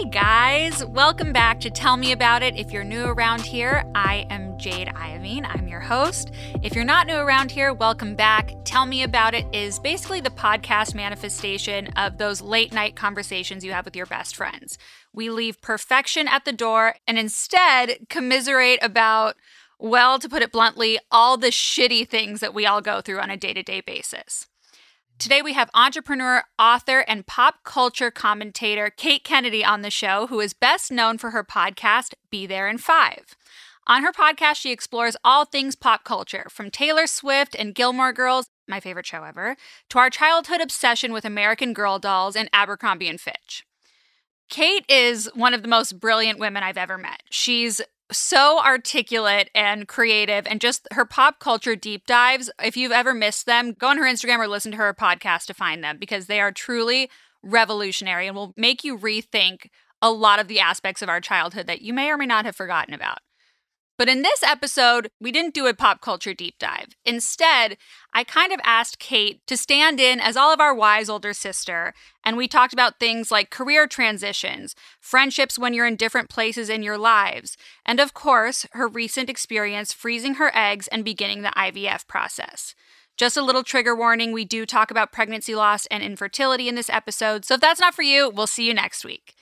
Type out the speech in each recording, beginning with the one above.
Hey guys, welcome back to Tell Me About It. If you're new around here, I am Jade Iovine. I'm your host. If you're not new around here, welcome back. Tell Me About It is basically the podcast manifestation of those late night conversations you have with your best friends. We leave perfection at the door and instead commiserate about, well, to put it bluntly, all the shitty things that we all go through on a day-to-day basis. Today we have entrepreneur, author, and pop culture commentator Kate Kennedy on the show, who is best known for her podcast, Be There in Five. On her podcast, she explores all things pop culture, from Taylor Swift and Gilmore Girls, my favorite show ever, to our childhood obsession with American Girl Dolls and Abercrombie & Fitch. Kate is one of the most brilliant women I've ever met. She's so articulate and creative, and just her pop culture deep dives, if you've ever missed them, go on her Instagram or listen to her podcast to find them, because they are truly revolutionary and will make you rethink a lot of the aspects of our childhood that you may or may not have forgotten about. But in this episode, we didn't do a pop culture deep dive. Instead, I kind of asked Kate to stand in as all of our wives' older sister, and we talked about things like career transitions, friendships when you're in different places in your lives, and of course, her recent experience freezing her eggs and beginning the IVF process. Just a little trigger warning, we do talk about pregnancy loss and infertility in this episode, so if that's not for you, we'll see you next week.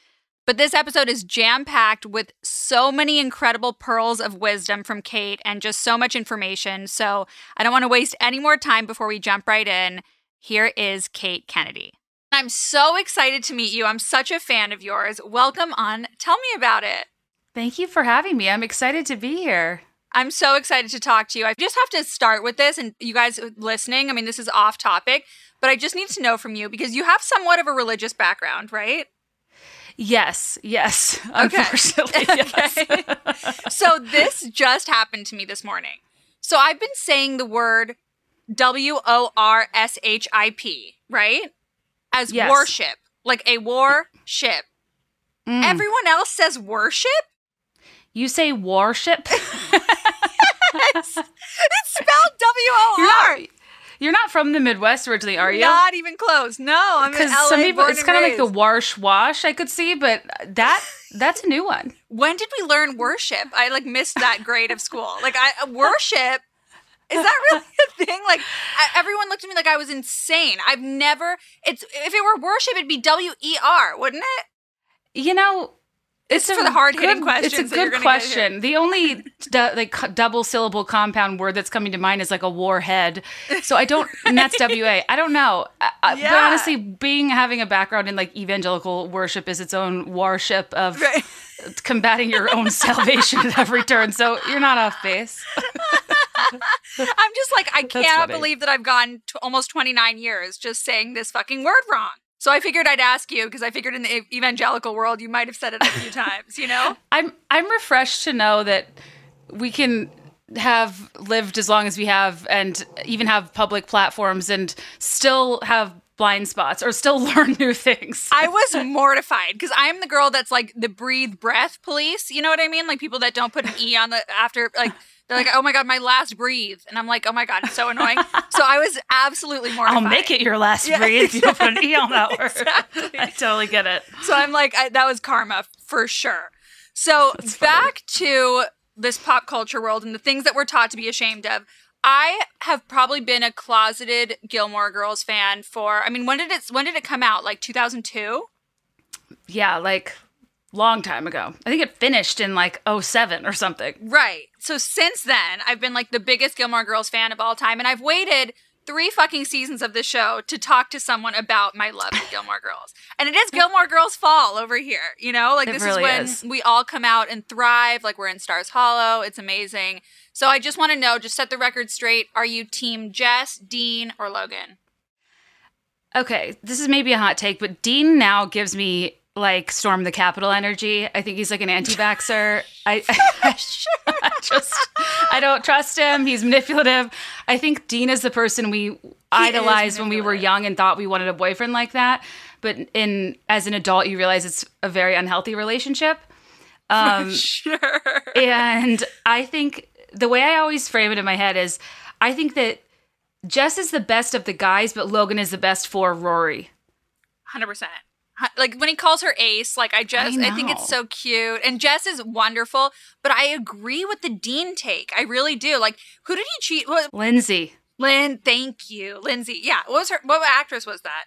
But this episode is jam-packed with so many incredible pearls of wisdom from Kate and just so much information, so I don't want to waste any more time before we jump right in. Here is Kate Kennedy. I'm so excited to meet you. I'm such a fan of yours. Welcome on Tell Me About It. Thank you for having me. I'm excited to be here. I'm so excited to talk to you. I just have to start with this, and you guys listening, I mean, this is off topic, but I just need to know from you, because you have somewhat of a religious background, right? Yes. Unfortunately, okay. Yes. So this just happened to me this morning. So I've been saying the word worship, right? As yes. Worship, like a war-ship. Mm. Everyone else says worship? You say warship? It's spelled WOR. You're not from the Midwest originally, are you? Not even close. No, I'm in LA. Some people, it's kind of like the wash I could see, but that's a new one. When did we learn worship? I like missed that grade of school. Like worship, is that really a thing? Like everyone looked at me like I was insane. I've never. If it were worship, it'd be WER, wouldn't it? You know. It's for the hard-hitting questions. It's a good question. The only double-syllable compound word that's coming to mind is like a warhead. So I don't, and that's WA. I don't know. Yeah. But honestly, having a background in like evangelical worship is its own warship of combating your own salvation at every turn. So you're not off base. I'm just like, I cannot believe that I've gone almost 29 years just saying this fucking word wrong. So I figured I'd ask you, because I figured in the evangelical world, you might have said it a few times, you know? I'm refreshed to know that we can have lived as long as we have and even have public platforms and still have blind spots or still learn new things. I was mortified because I'm the girl that's like the breath police. You know what I mean? Like people that don't put an E on the after, like... They're like, oh my God, my last breathe. And I'm like, oh my God, it's so annoying. So I was absolutely mortified. I'll make it your last breathe if you don't put an E on that word. Exactly. I totally get it. So I'm like, that was karma for sure. So back to this pop culture world and the things that we're taught to be ashamed of. I have probably been a closeted Gilmore Girls fan for, I mean, when did it come out? Like 2002? Yeah, like... long time ago. I think it finished in like 2007 or something. Right. So since then, I've been like the biggest Gilmore Girls fan of all time. And I've waited 3 fucking seasons of the show to talk to someone about my love of Gilmore Girls. And it is Gilmore Girls fall over here. You know, like this really is when we all come out and thrive. Like we're in Stars Hollow. It's amazing. So I just want to know, just set the record straight. Are you team Jess, Dean, or Logan? Okay. This is maybe a hot take, but Dean now gives me like storm the Capitol energy. I think he's like an anti-vaxxer. I don't trust him. He's manipulative. I think Dean is the person we idolized when we were young and thought we wanted a boyfriend like that. But as an adult, you realize it's a very unhealthy relationship. Sure. And I think the way I always frame it in my head is, I think that Jess is the best of the guys, but Logan is the best for Rory. 100%. Like, when he calls her Ace, like, I think it's so cute. And Jess is wonderful, but I agree with the Dean take. I really do. Like, who did he cheat? What? Lindsay. Thank you. Lindsay. Yeah. What was her, what actress was that?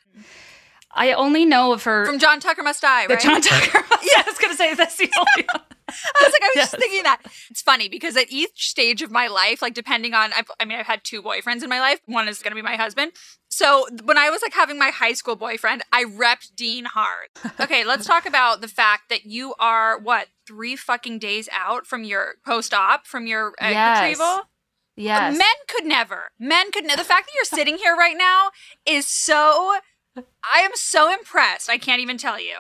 I only know of her. From John Tucker Must Die, right? John Tucker. Yeah, I was going to say, that's the only one. I was like, I was just thinking that. It's funny because at each stage of my life, like depending on, I've had two boyfriends in my life. One is going to be my husband. So when I was like having my high school boyfriend, I repped Dean hard. Okay, let's talk about the fact that you are, what, 3 fucking days out from your post-op, from your egg retrieval? Yes. Men could never. Men could never. The fact that you're sitting here right now is so, I am so impressed. I can't even tell you.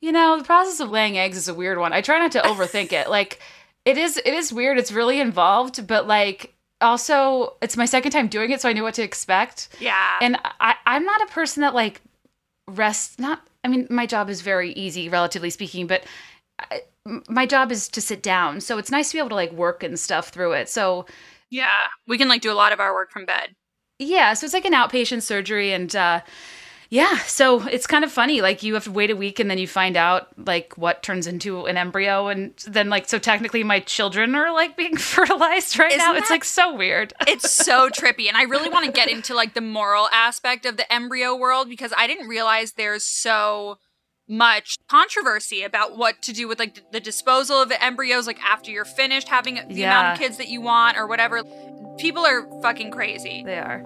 You know, the process of laying eggs is a weird one. I try not to overthink it. Like, it is weird. It's really involved, but like also it's my second time doing it, so I knew what to expect. Yeah. And I'm not a person that like rests. My job is very easy, relatively speaking, but my job is to sit down. So it's nice to be able to like work and stuff through it. So yeah, we can like do a lot of our work from bed. Yeah. So it's like an outpatient surgery and, yeah, so it's kind of funny. Like, you have to wait a week and then you find out, like, what turns into an embryo. And then, like, so technically my children are, like, being fertilized right now. It's, like, so weird. It's so trippy. And I really want to get into, like, the moral aspect of the embryo world because I didn't realize there's so much controversy about what to do with, like, the disposal of embryos, like, after you're finished having the amount of kids that you want or whatever. People are fucking crazy. They are.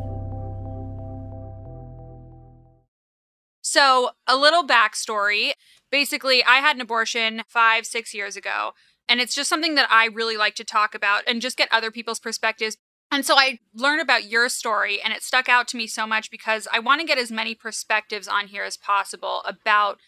So a little backstory, basically I had an abortion 5-6 years ago, and it's just something that I really like to talk about and just get other people's perspectives. And so I learned about your story and it stuck out to me so much because I want to get as many perspectives on here as possible about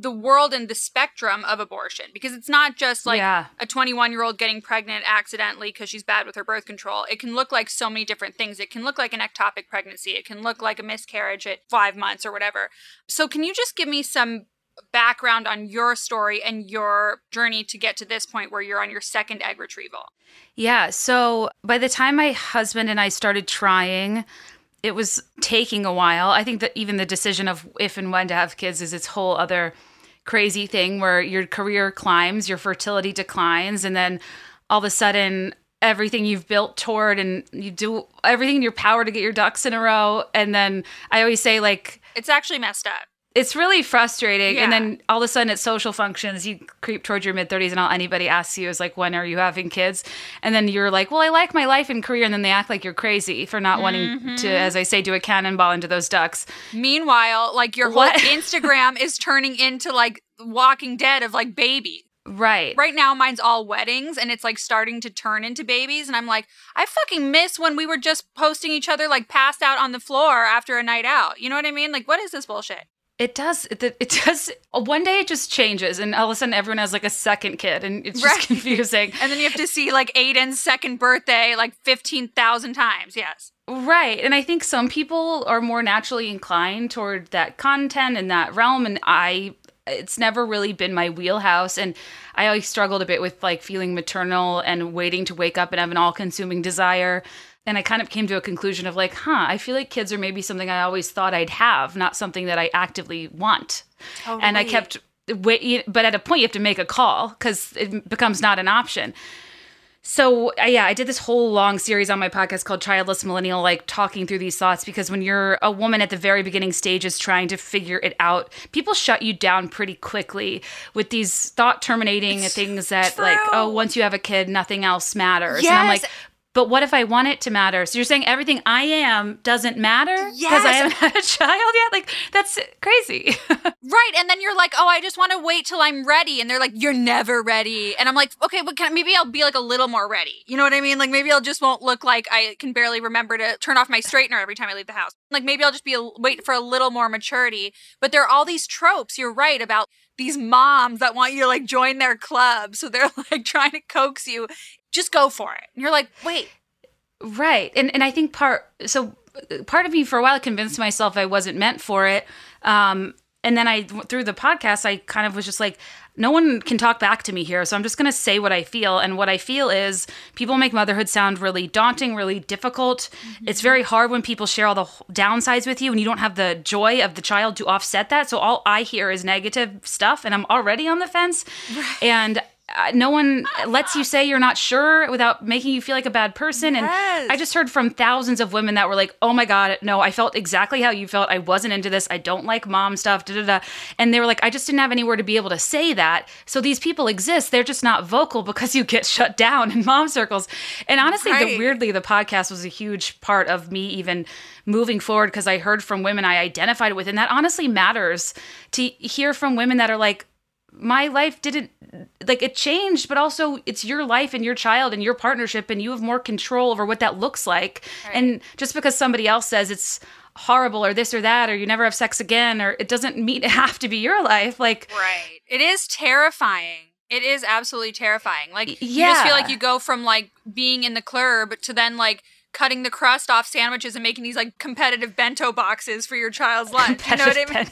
the world and the spectrum of abortion, because it's not just like a 21-year-old getting pregnant accidentally because she's bad with her birth control. It can look like so many different things. It can look like an ectopic pregnancy. It can look like a miscarriage at 5 months or whatever. So can you just give me some background on your story and your journey to get to this point where you're on your second egg retrieval? Yeah. So by the time my husband and I started trying, it was taking a while. I think that even the decision of if and when to have kids is its whole other crazy thing where your career climbs, your fertility declines, and then all of a sudden everything you've built toward and you do everything in your power to get your ducks in a row. And then I always say, like, it's actually messed up. It's really frustrating. Yeah. And then all of a sudden at social functions, you creep towards your mid-30s and all anybody asks you is like, when are you having kids? And then you're like, well, I like my life and career. And then they act like you're crazy for not wanting to, as I say, do a cannonball into those ducks. Meanwhile, like your whole Instagram is turning into like Walking Dead of like baby. Right. Right now, mine's all weddings and it's like starting to turn into babies. And I'm like, I fucking miss when we were just posting each other like passed out on the floor after a night out. You know what I mean? Like, what is this bullshit? It does. One day it just changes, and all of a sudden everyone has like a second kid, and it's just confusing. And then you have to see like Aiden's second birthday like 15,000 times. Yes. Right. And I think some people are more naturally inclined toward that content and that realm, and it's never really been my wheelhouse. And I always struggled a bit with like feeling maternal and waiting to wake up and have an all-consuming desire. And I kind of came to a conclusion of like, I feel like kids are maybe something I always thought I'd have, not something that I actively want. Totally. And I kept waiting, but at a point you have to make a call because it becomes not an option. So yeah, I did this whole long series on my podcast called Childless Millennial, like talking through these thoughts, because when you're a woman at the very beginning stages trying to figure it out, people shut you down pretty quickly with these thought terminating things that like, oh, once you have a kid, nothing else matters. Yes. And I'm like, but what if I want it to matter? So you're saying everything I am doesn't matter because I haven't had a child yet? Like, that's crazy. Right. And then you're like, oh, I just want to wait till I'm ready. And they're like, you're never ready. And I'm like, okay, but maybe I'll be like a little more ready. You know what I mean? Like, maybe I'll just won't look like I can barely remember to turn off my straightener every time I leave the house. Like, maybe I'll just wait for a little more maturity. But there are all these tropes, you're right, about these moms that want you to like join their club. So they're like trying to coax you. Just go for it. And you're like, wait. Right. And I think part of me for a while convinced myself I wasn't meant for it. And then I, through the podcast, I kind of was just like, no one can talk back to me here, so I'm just going to say what I feel. And what I feel is people make motherhood sound really daunting, really difficult. Mm-hmm. It's very hard when people share all the downsides with you and you don't have the joy of the child to offset that. So all I hear is negative stuff, and I'm already on the fence. Right. And no one lets you say you're not sure without making you feel like a bad person. Yes. And I just heard from thousands of women that were like, oh my God, no, I felt exactly how you felt. I wasn't into this. I don't like mom stuff. Da, da, da. And they were like, I just didn't have anywhere to be able to say that. So these people exist. They're just not vocal because you get shut down in mom circles. And honestly, right. Weirdly, the podcast was a huge part of me even moving forward because I heard from women I identified with. And that honestly matters to hear from women that are like, my life didn't, like, it changed, but also it's your life and your child and your partnership, and you have more control over what that looks like. Right. And just because somebody else says it's horrible or this or that, or you never have sex again, or it doesn't have to be your life. Like, right. It is terrifying. It is absolutely terrifying. Like, yeah. You just feel like you go from like being in the club to then like cutting the crust off sandwiches and making these like competitive bento boxes for your child's lunch. You know what I mean?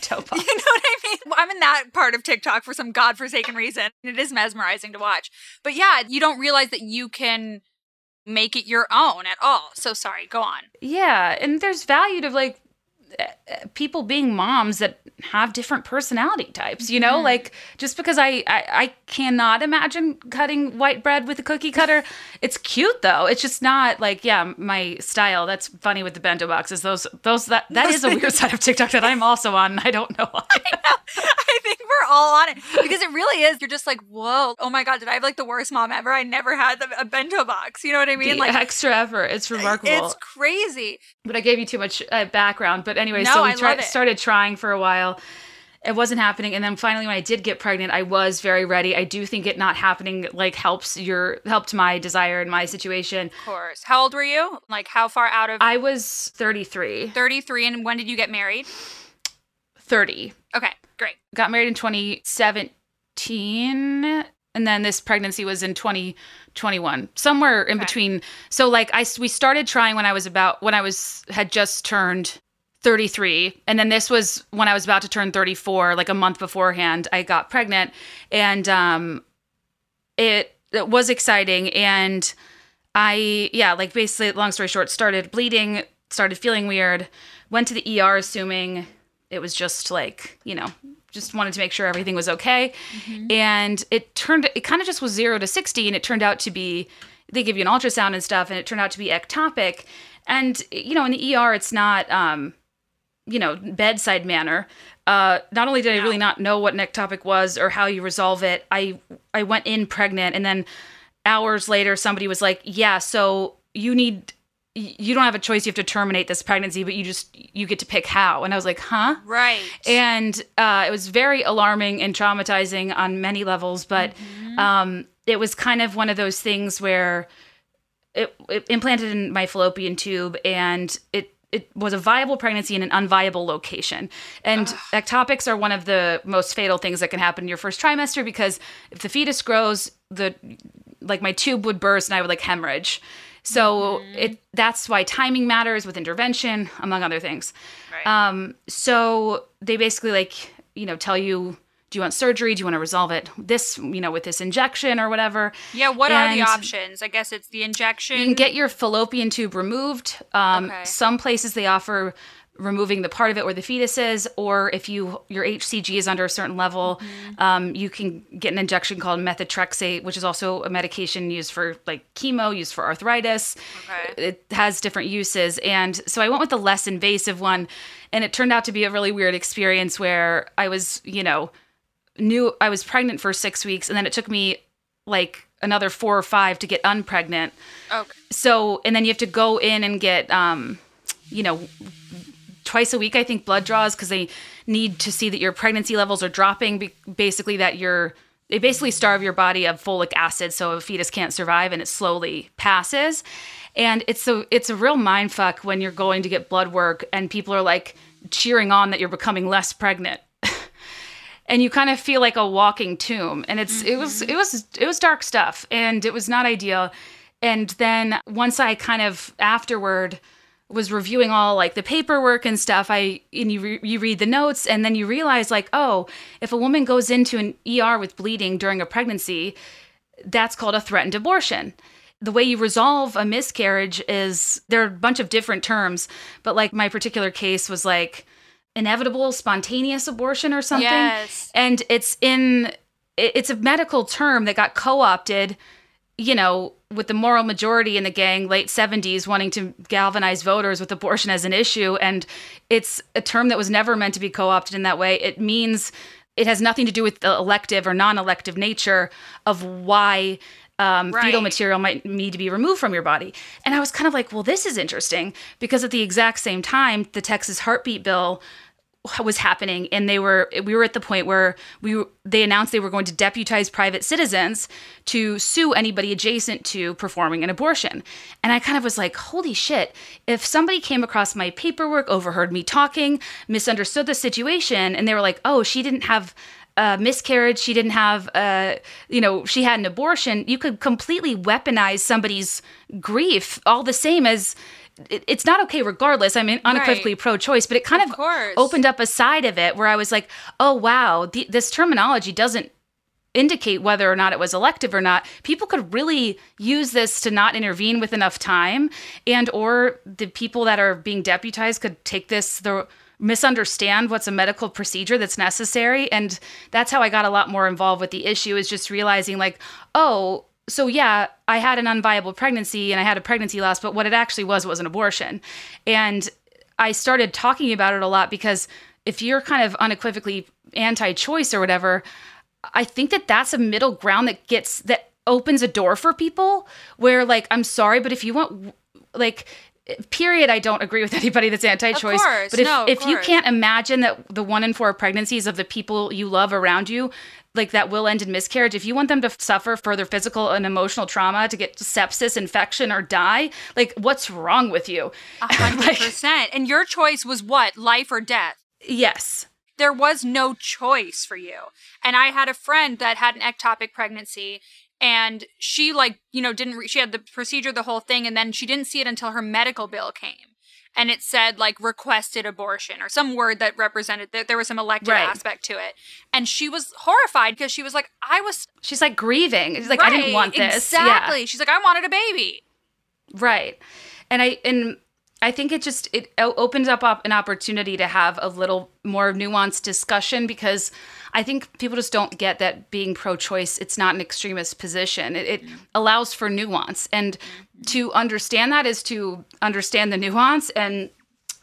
I'm in that part of TikTok for some godforsaken reason. It is mesmerizing to watch. But yeah, you don't realize that you can make it your own at all. So sorry, go on. Yeah, and there's value to like people being moms that have different personality types, you know, like just because I cannot imagine cutting white bread with a cookie cutter. It's cute though. It's just not like, yeah, my style. That's funny with the bento boxes. That is a weird side of TikTok that I'm also on. And I don't know why. I think we're all on it because it really is. You're just like, whoa, oh my God, did I have like the worst mom ever? I never had a bento box. You know what I mean? The like extra effort. It's remarkable. It's crazy. But I gave you too much background, but anyway, no, so we started trying for a while. It wasn't happening. And then finally, when I did get pregnant, I was very ready. I do think it not happening like helped my desire and my situation. Of course. How old were you? Like how far out of? I was 33. 33. And when did you get married? 30. Okay, great. Got married in 2017. And then this pregnancy was in 2021, somewhere in between. So like we started trying when I had just turned 33. And then this was when I was about to turn 34, like a month beforehand, I got pregnant. And it was exciting. And basically, long story short, started bleeding, started feeling weird, went to the ER assuming it was just like, you know, just wanted to make sure everything was okay. Mm-hmm. And it kind of just was 0 to 60. And it turned out to be, they give you an ultrasound and stuff. And it turned out to be ectopic. And, you know, in the ER, it's not, you know, bedside manner. Not only did I really not know what an ectopic was or how you resolve it, I went in pregnant, and then hours later, somebody was like, yeah, so you don't have a choice. You have to terminate this pregnancy, but you get to pick how. And I was like, huh? Right. And it was very alarming and traumatizing on many levels, but it was kind of one of those things where it implanted in my fallopian tube, and it was a viable pregnancy in an unviable location. And ectopics are one of the most fatal things that can happen in your first trimester, because if the fetus grows, my tube would burst and I would like hemorrhage. So that's why timing matters with intervention, among other things. Right. So they basically like, you know, tell you, do you want surgery? Do you want to resolve it with this injection or whatever? Yeah, what are the options? I guess it's the injection. You can get your fallopian tube removed. Some places they offer removing the part of it where the fetus is, or if your HCG is under a certain level, you can get an injection called methotrexate, which is also a medication used for like chemo, used for arthritis. Okay. It has different uses. And so I went with the less invasive one, and it turned out to be a really weird experience where I was, you know, knew I was pregnant for 6 weeks, and then it took me like another 4 or 5 to get unpregnant. Okay. So, and then you have to go in and get, you know, twice a week, I think, blood draws, because they need to see that your pregnancy levels are dropping, basically that they basically starve your body of folic acid, so a fetus can't survive, and it slowly passes. And it's a real mind fuck when you're going to get blood work and people are like cheering on that you're becoming less pregnant. And you kind of feel like a walking tomb, and it was dark stuff, and it was not ideal. And then once I kind of afterward was reviewing all like the paperwork and stuff, you read the notes, and then you realize like, oh, if a woman goes into an ER with bleeding during a pregnancy, that's called a threatened abortion. The way you resolve a miscarriage is, there are a bunch of different terms, but like my particular case was like inevitable spontaneous abortion or something. Yes. And it's a medical term that got co-opted, you know, with the moral majority in the gang, late 70s, wanting to galvanize voters with abortion as an issue. And it's a term that was never meant to be co-opted in that way. It means it has nothing to do with the elective or non-elective nature of why fetal material might need to be removed from your body. And I was kind of like, well, this is interesting, because at the exact same time, the Texas heartbeat bill was happening, and we were at the point where they announced they were going to deputize private citizens to sue anybody adjacent to performing an abortion. And I kind of was like, holy shit, if somebody came across my paperwork, overheard me talking, misunderstood the situation, and they were like, oh, she didn't have a miscarriage, she didn't have she had an abortion, you could completely weaponize somebody's grief all the same as it's not okay regardless. I mean, unequivocally pro-choice, but it kind of opened up a side of it where I was like, oh, wow, this terminology doesn't indicate whether or not it was elective or not. People could really use this to not intervene with enough time, and or the people that are being deputized could take this, misunderstand what's a medical procedure that's necessary. And that's how I got a lot more involved with the issue, is just realizing like, oh, so yeah, I had an unviable pregnancy and I had a pregnancy loss, but what it actually was an abortion. And I started talking about it a lot, because if you're kind of unequivocally anti-choice or whatever, I think that that's a middle ground that opens a door for people where like, I'm sorry, but if you want, like, period, I don't agree with anybody that's anti-choice. Of course, but if you can't imagine that the 1 in 4 pregnancies of the people you love around you, like, that will end in miscarriage, if you want them to suffer further physical and emotional trauma, to get sepsis, infection, or die, like, what's wrong with you? 100%. And your choice was what? Life or death? Yes. There was no choice for you. And I had a friend that had an ectopic pregnancy, and she, like, you know, she had the procedure, the whole thing, and then she didn't see it until her medical bill came. And it said, like, requested abortion or some word that represented that there was some elective aspect to it. And she was horrified, because she was like, she's like grieving. She's like, I didn't want this. Exactly. Yeah. She's like, I wanted a baby. Right. And I think it opens up an opportunity to have a little more nuanced discussion, because I think people just don't get that being pro-choice, it's not an extremist position. It allows for nuance. And to understand that is to understand the nuance. And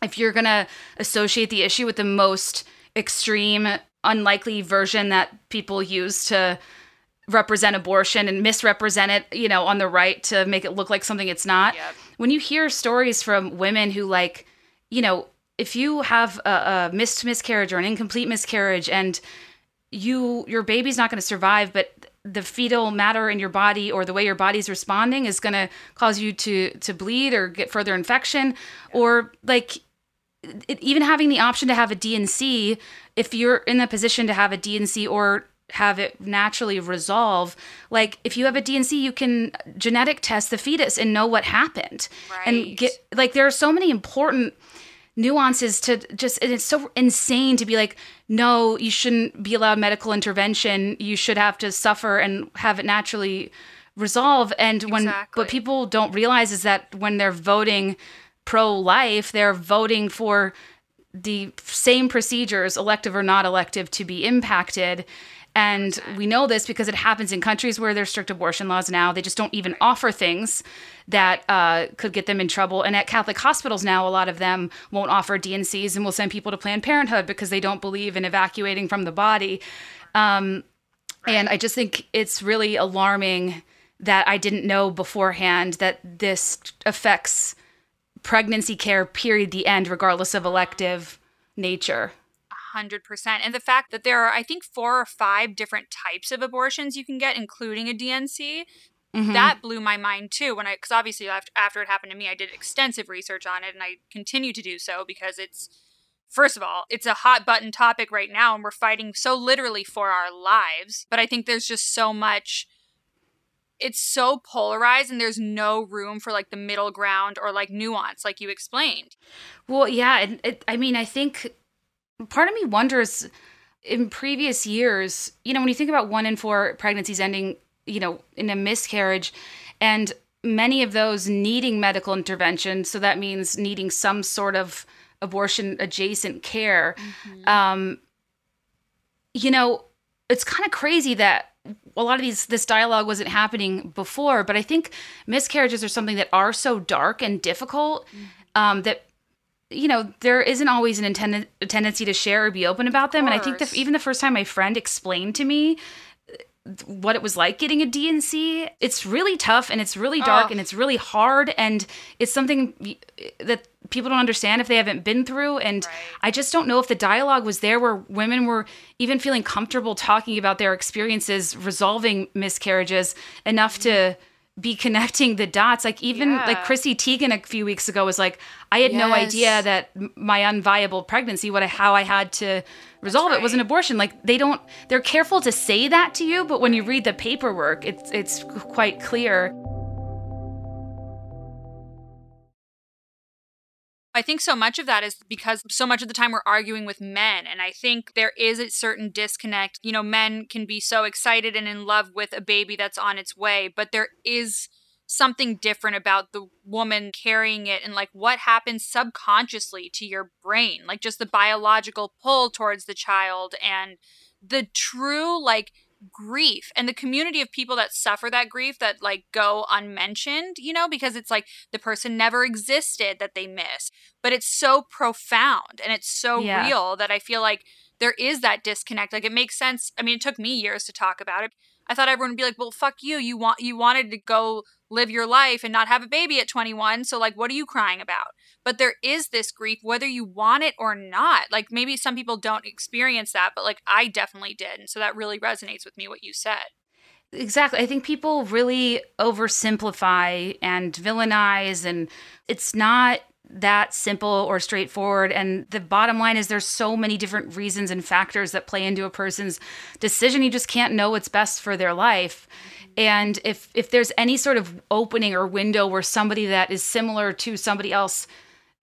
if you're going to associate the issue with the most extreme, unlikely version that people use to represent abortion and misrepresent it, you know, on the right to make it look like something it's not. Yep. When you hear stories from women who, like, you know, if you have a missed miscarriage or an incomplete miscarriage, and your baby's not going to survive, but the fetal matter in your body or the way your body's responding is going to cause you to bleed or get further infection, or like even having the option to have a D&C, if you're in the position to have a D&C or have it naturally resolve, like, if you have a D&C, you can genetic test the fetus and know what happened. Right. And get, like, there are so many important nuances to just, and it's so insane to be like, no, you shouldn't be allowed medical intervention, you should have to suffer and have it naturally resolve. And what people don't realize is that when they're voting pro-life, they're voting for the same procedures, elective or not elective, to be impacted. And we know this because it happens in countries where there's strict abortion laws now. They just don't even offer things that could get them in trouble. And at Catholic hospitals now, a lot of them won't offer D&Cs and will send people to Planned Parenthood because they don't believe in evacuating from the body. And I just think it's really alarming that I didn't know beforehand that this affects pregnancy care, period, the end, regardless of elective nature. 100%. And the fact that there are, I think, 4 or 5 different types of abortions you can get, including a DNC, that blew my mind too. Because obviously after it happened to me, I did extensive research on it, and I continue to do so, because it's, first of all, it's a hot button topic right now, and we're fighting so literally for our lives. But I think there's just so much it's so polarized and there's no room for like the middle ground or like nuance, like you explained. Well, yeah. And I mean, I think part of me wonders in previous years, you know, when you think about 1 in 4 pregnancies ending, you know, in a miscarriage and many of those needing medical intervention. So that means needing some sort of abortion adjacent care. Mm-hmm. You know, it's kind of crazy that a lot of this dialogue wasn't happening before, but I think miscarriages are something that are so dark and difficult that, you know, there isn't always a tendency to share or be open about them. And I think that even the first time my friend explained to me what it was like getting a D&C, it's really tough and it's really dark and it's really hard. And it's something that people don't understand if they haven't been through. And I just don't know if the dialogue was there where women were even feeling comfortable talking about their experiences, resolving miscarriages enough to be connecting the dots. Like even like Chrissy Teigen a few weeks ago was like, I had no idea that my unviable pregnancy, how I had to resolve it was an abortion. Like they're careful to say that to you, but when you read the paperwork, it's quite clear. I think so much of that is because so much of the time we're arguing with men. And I think there is a certain disconnect. You know, men can be so excited and in love with a baby that's on its way, but there is something different about the woman carrying it and like what happens subconsciously to your brain, like just the biological pull towards the child and the true like grief and the community of people that suffer that grief that like go unmentioned, you know, because it's like the person never existed that they miss, but it's so profound and it's so real that I feel like there is that disconnect. Like it makes sense. I mean, it took me years to talk about it. I thought everyone would be like, well, fuck you. You wanted to go live your life and not have a baby at 21. So like, what are you crying about? But there is this grief, whether you want it or not. Like maybe some people don't experience that, but like I definitely did. And so that really resonates with me, what you said. Exactly. I think people really oversimplify and villainize, and it's not that simple or straightforward. And the bottom line is there's so many different reasons and factors that play into a person's decision. You just can't know what's best for their life. And if there's any sort of opening or window where somebody that is similar to somebody else,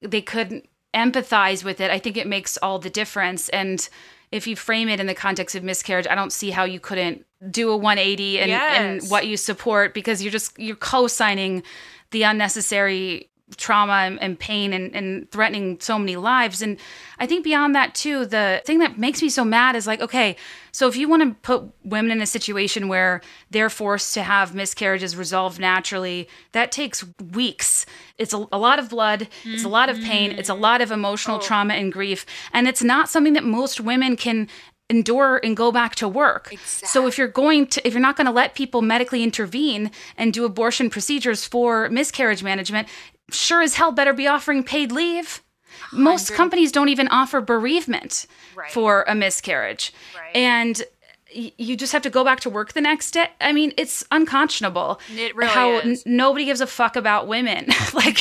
they could empathize with it, I think it makes all the difference. And if you frame it in the context of miscarriage, I don't see how you couldn't do a 180 and what you support, because you're co-signing the unnecessary trauma and pain and threatening so many lives. And I think beyond that too, the thing that makes me so mad is like, okay, so if you want to put women in a situation where they're forced to have miscarriages resolved naturally, that takes weeks. It's a lot of blood. Mm-hmm. It's a lot of pain. It's a lot of emotional trauma and grief. And it's not something that most women can endure and go back to work. Exactly. So if you're not going to let people medically intervene and do abortion procedures for miscarriage management, sure as hell better be offering paid leave. 100. Most companies don't even offer bereavement for a miscarriage. Right. And you just have to go back to work the next day. I mean, it's unconscionable. It really is. Nobody gives a fuck about women. Like,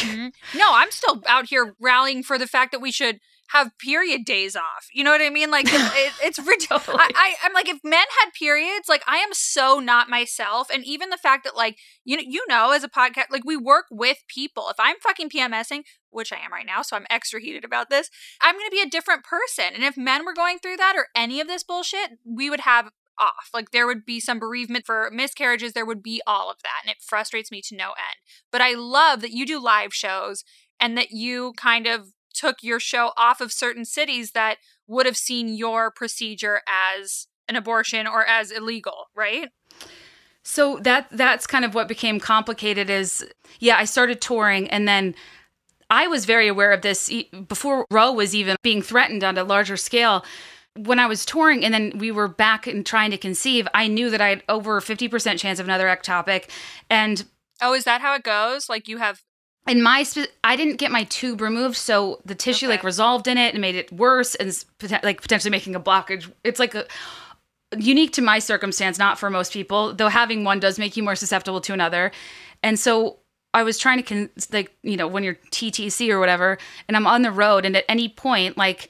no, I'm still out here rallying for the fact that we should have period days off. You know what I mean? Like it's ridiculous. Totally. I'm like, if men had periods, like I am so not myself. And even the fact that like, you know, as a podcast, like we work with people. If I'm fucking PMSing, which I am right now, so I'm extra heated about this, I'm going to be a different person. And if men were going through that or any of this bullshit, we would have off. Like there would be some bereavement for miscarriages. There would be all of that. And it frustrates me to no end. But I love that you do live shows and that you kind of took your show off of certain cities that would have seen your procedure as an abortion or as illegal, right? So that's kind of what became complicated is, I started touring, and then I was very aware of this before Roe was even being threatened on a larger scale. When I was touring and then we were back and trying to conceive, I knew that I had over a 50% chance of another ectopic. And is that how it goes? Like you have... In I didn't get my tube removed, so the tissue like resolved in it and made it worse, and like potentially making a blockage. It's like unique to my circumstance, not for most people. Though having one does make you more susceptible to another, and so I was trying to when you're TTC or whatever, and I'm on the road, and at any point like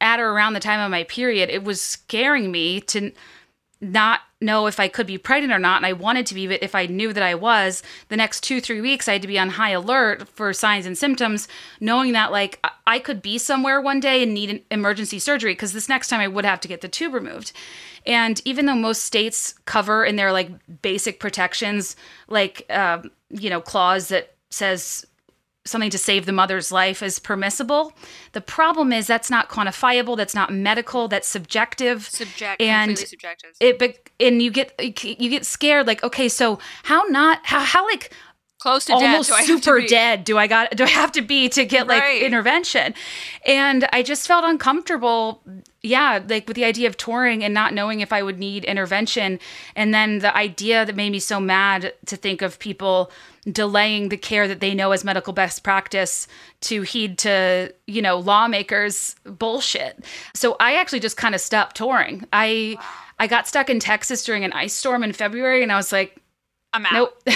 at or around the time of my period, it was scaring me to not know if I could be pregnant or not, and I wanted to be, but if I knew that I was, the next 2-3 weeks I had to be on high alert for signs and symptoms, knowing that like I could be somewhere one day and need an emergency surgery, because this next time I would have to get the tube removed. And even though most states cover in their like basic protections, like clause that says something to save the mother's life is permissible. The problem is that's not quantifiable. That's not medical. That's subjective. Subjective. And you get scared. Like, okay, so how like close to almost death, super dead do I have to be to get like intervention? And I just felt uncomfortable. Yeah, like with the idea of touring and not knowing if I would need intervention. And then the idea that made me so mad to think of people delaying the care that they know as medical best practice to heed to, lawmakers bullshit. So I actually just kind of stopped touring. I got stuck in Texas during an ice storm in February, and I was like, I'm out. Nope.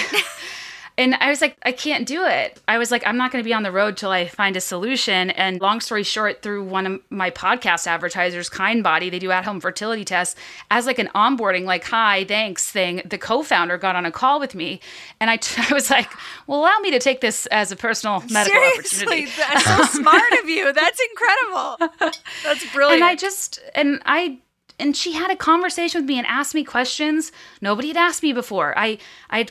And I was like, I can't do it. I was like, I'm not going to be on the road till I find a solution. And long story short, through one of my podcast advertisers, KindBody, they do at-home fertility tests, as like an onboarding, like, hi, thanks thing, the co-founder got on a call with me. And I was like, well, allow me to take this as a personal medical opportunity. That's so smart of you. That's incredible. That's brilliant. And she had a conversation with me and asked me questions nobody had asked me before. I'd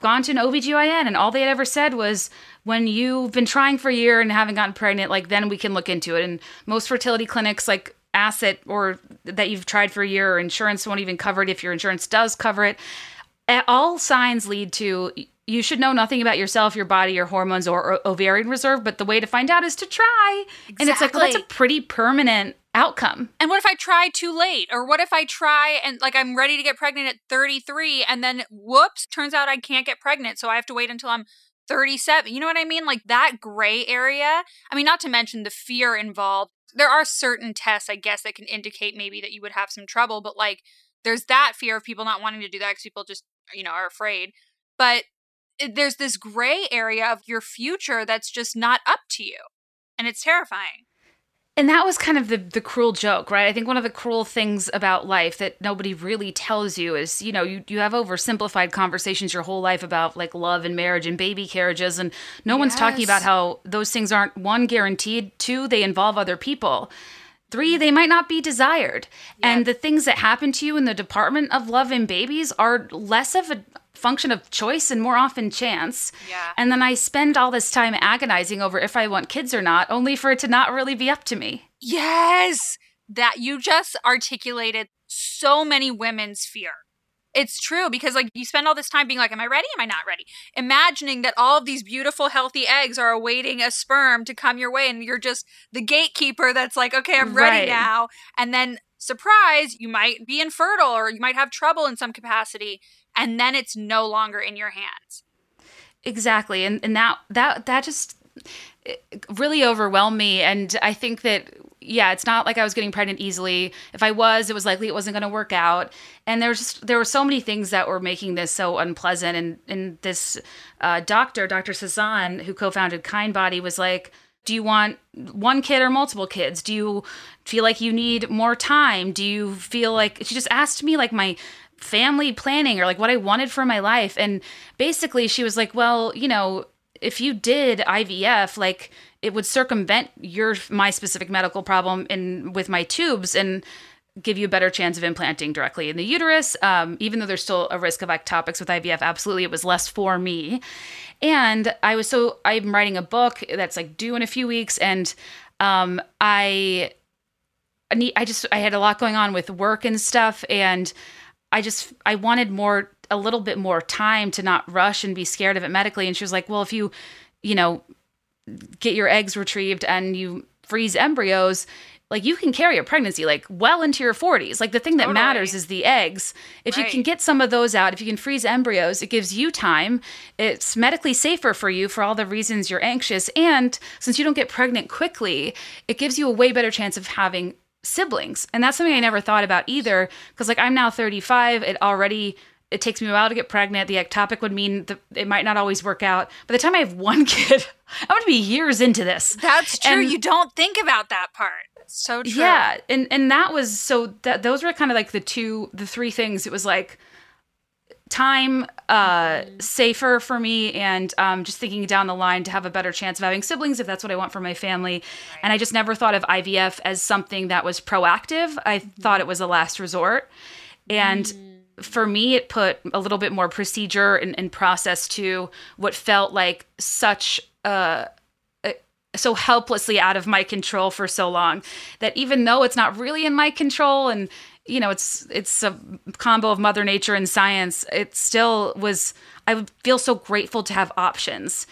gone to an OBGYN, and all they had ever said was, when you've been trying for a year and haven't gotten pregnant, like, then we can look into it. And most fertility clinics like ask it, or that you've tried for a year, or insurance won't even cover it if your insurance does cover it. All signs lead to you should know nothing about yourself, your body, your hormones, or ovarian reserve, but the way to find out is to try. Exactly. And it's like, well, that's a pretty permanent outcome. And what if I try too late? Or what if I try and like I'm ready to get pregnant at 33 and then whoops, turns out I can't get pregnant. So I have to wait until I'm 37. You know what I mean? Like that gray area. I mean, not to mention the fear involved. There are certain tests, I guess, that can indicate maybe that you would have some trouble. But like there's that fear of people not wanting to do that because people just, are afraid. But there's this gray area of your future that's just not up to you. And it's terrifying. And that was kind of the cruel joke, right? I think one of the cruel things about life that nobody really tells you is, you have oversimplified conversations your whole life about like love and marriage and baby carriages. And no one's talking about how those things aren't, one, guaranteed, two, they involve other people. Three, they might not be desired. Yep. And the things that happen to you in the department of love and babies are less of a function of choice and more often chance. Yeah. And then I spend all this time agonizing over if I want kids or not, only for it to not really be up to me. Yes. That you just articulated so many women's fear. It's true, because like you spend all this time being like, am I ready? Am I not ready? Imagining that all of these beautiful, healthy eggs are awaiting a sperm to come your way, and you're just the gatekeeper that's like, okay, I'm ready now. And then surprise, you might be infertile or you might have trouble in some capacity, and then it's no longer in your hands. Exactly. And that just really overwhelmed me. And I think that it's not like I was getting pregnant easily. If I was, it was likely it wasn't going to work out. And there were so many things that were making this so unpleasant. And this doctor, Dr. Sazan, who co-founded KindBody, was like, do you want one kid or multiple kids? Do you feel like you need more time? Do you feel like... She just asked me like my family planning or like what I wanted for my life. And basically she was like, well, if you did IVF, like... it would circumvent my specific medical problem with my tubes and give you a better chance of implanting directly in the uterus, even though there's still a risk of ectopics with IVF. Absolutely, it was less for me. And I'm writing a book that's like due in a few weeks, and I had a lot going on with work and stuff, and I wanted a little bit more time to not rush and be scared of it medically. And she was like, well, if you, get your eggs retrieved and you freeze embryos, like you can carry a pregnancy like well into your 40s. Like the thing that matters is the eggs. If you can get some of those out, if you can freeze embryos, it gives you time. It's medically safer for you for all the reasons you're anxious. And since you don't get pregnant quickly, it gives you a way better chance of having siblings. And that's something I never thought about either, because like I'm now 35. It takes me a while to get pregnant. The ectopic would mean it might not always work out. By the time I have one kid, I'm going to be years into this. That's true. You don't think about that part. So true. Yeah. And that was, so that those were kind of like the three things. It was like time, safer for me, and just thinking down the line to have a better chance of having siblings if that's what I want for my family. Right. And I just never thought of IVF as something that was proactive. I thought it was a last resort. And for me, it put a little bit more procedure and process to what felt like such so helplessly out of my control for so long, that even though it's not really in my control, and you know, it's a combo of Mother Nature and science, it still was, I would feel so grateful to have options.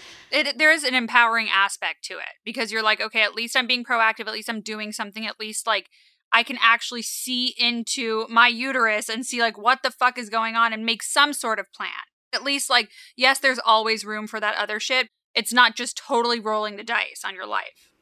There is an empowering aspect to it, because you're like, okay, at least I'm being proactive, at least I'm doing something, at least like I can actually see into my uterus and see like what the fuck is going on and make some sort of plan. At least like, yes, there's always room for that other shit. It's not just totally rolling the dice on your life.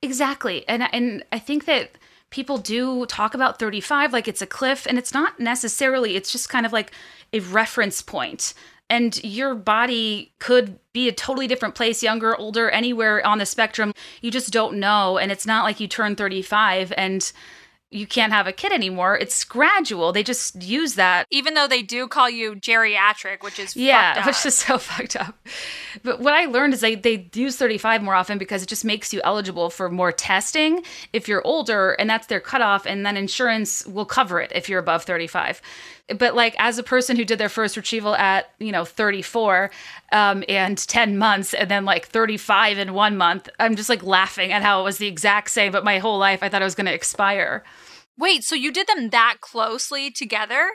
Exactly. And I think that people do talk about 35 like it's a cliff, and it's not necessarily, it's just kind of like a reference point. And your body could be a totally different place, younger, older, anywhere on the spectrum. You just don't know. And it's not like you turn 35 and you can't have a kid anymore. It's gradual. They just use that. Even though they do call you geriatric, which is fucked up. Yeah, which is so fucked up. But what I learned is they use 35 more often because it just makes you eligible for more testing if you're older, and that's their cutoff, and then insurance will cover it if you're above 35. But like, as a person who did their first retrieval at, 34 and 10 months, and then like 35 in 1 month, I'm just like laughing at how it was the exact same, but my whole life I thought I was going to expire. Wait, so you did them that closely together?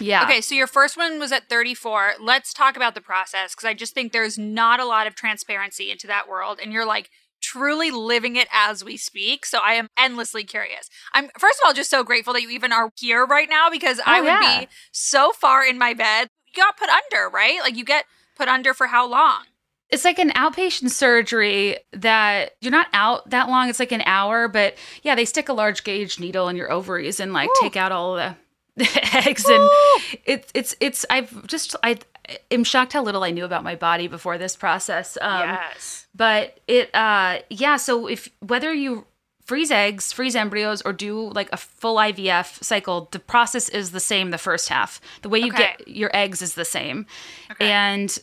Yeah. Okay, so your first one was at 34. Let's talk about the process, because I just think there's not a lot of transparency into that world, and you're like truly living it as we speak. So I am endlessly curious. I'm, first of all, just so grateful that you even are here right now, because I would be so far in my bed. You got put under, right? Like, you get put under for how long? It's like an outpatient surgery that you're not out that long. It's like an hour, but yeah, they stick a large gauge needle in your ovaries and like take out all the eggs. And I'm shocked how little I knew about my body before this process. Yes. But it, so whether you freeze eggs, freeze embryos, or do like a full IVF cycle, the process is the same the first half. The way you get your eggs is the same. Okay. And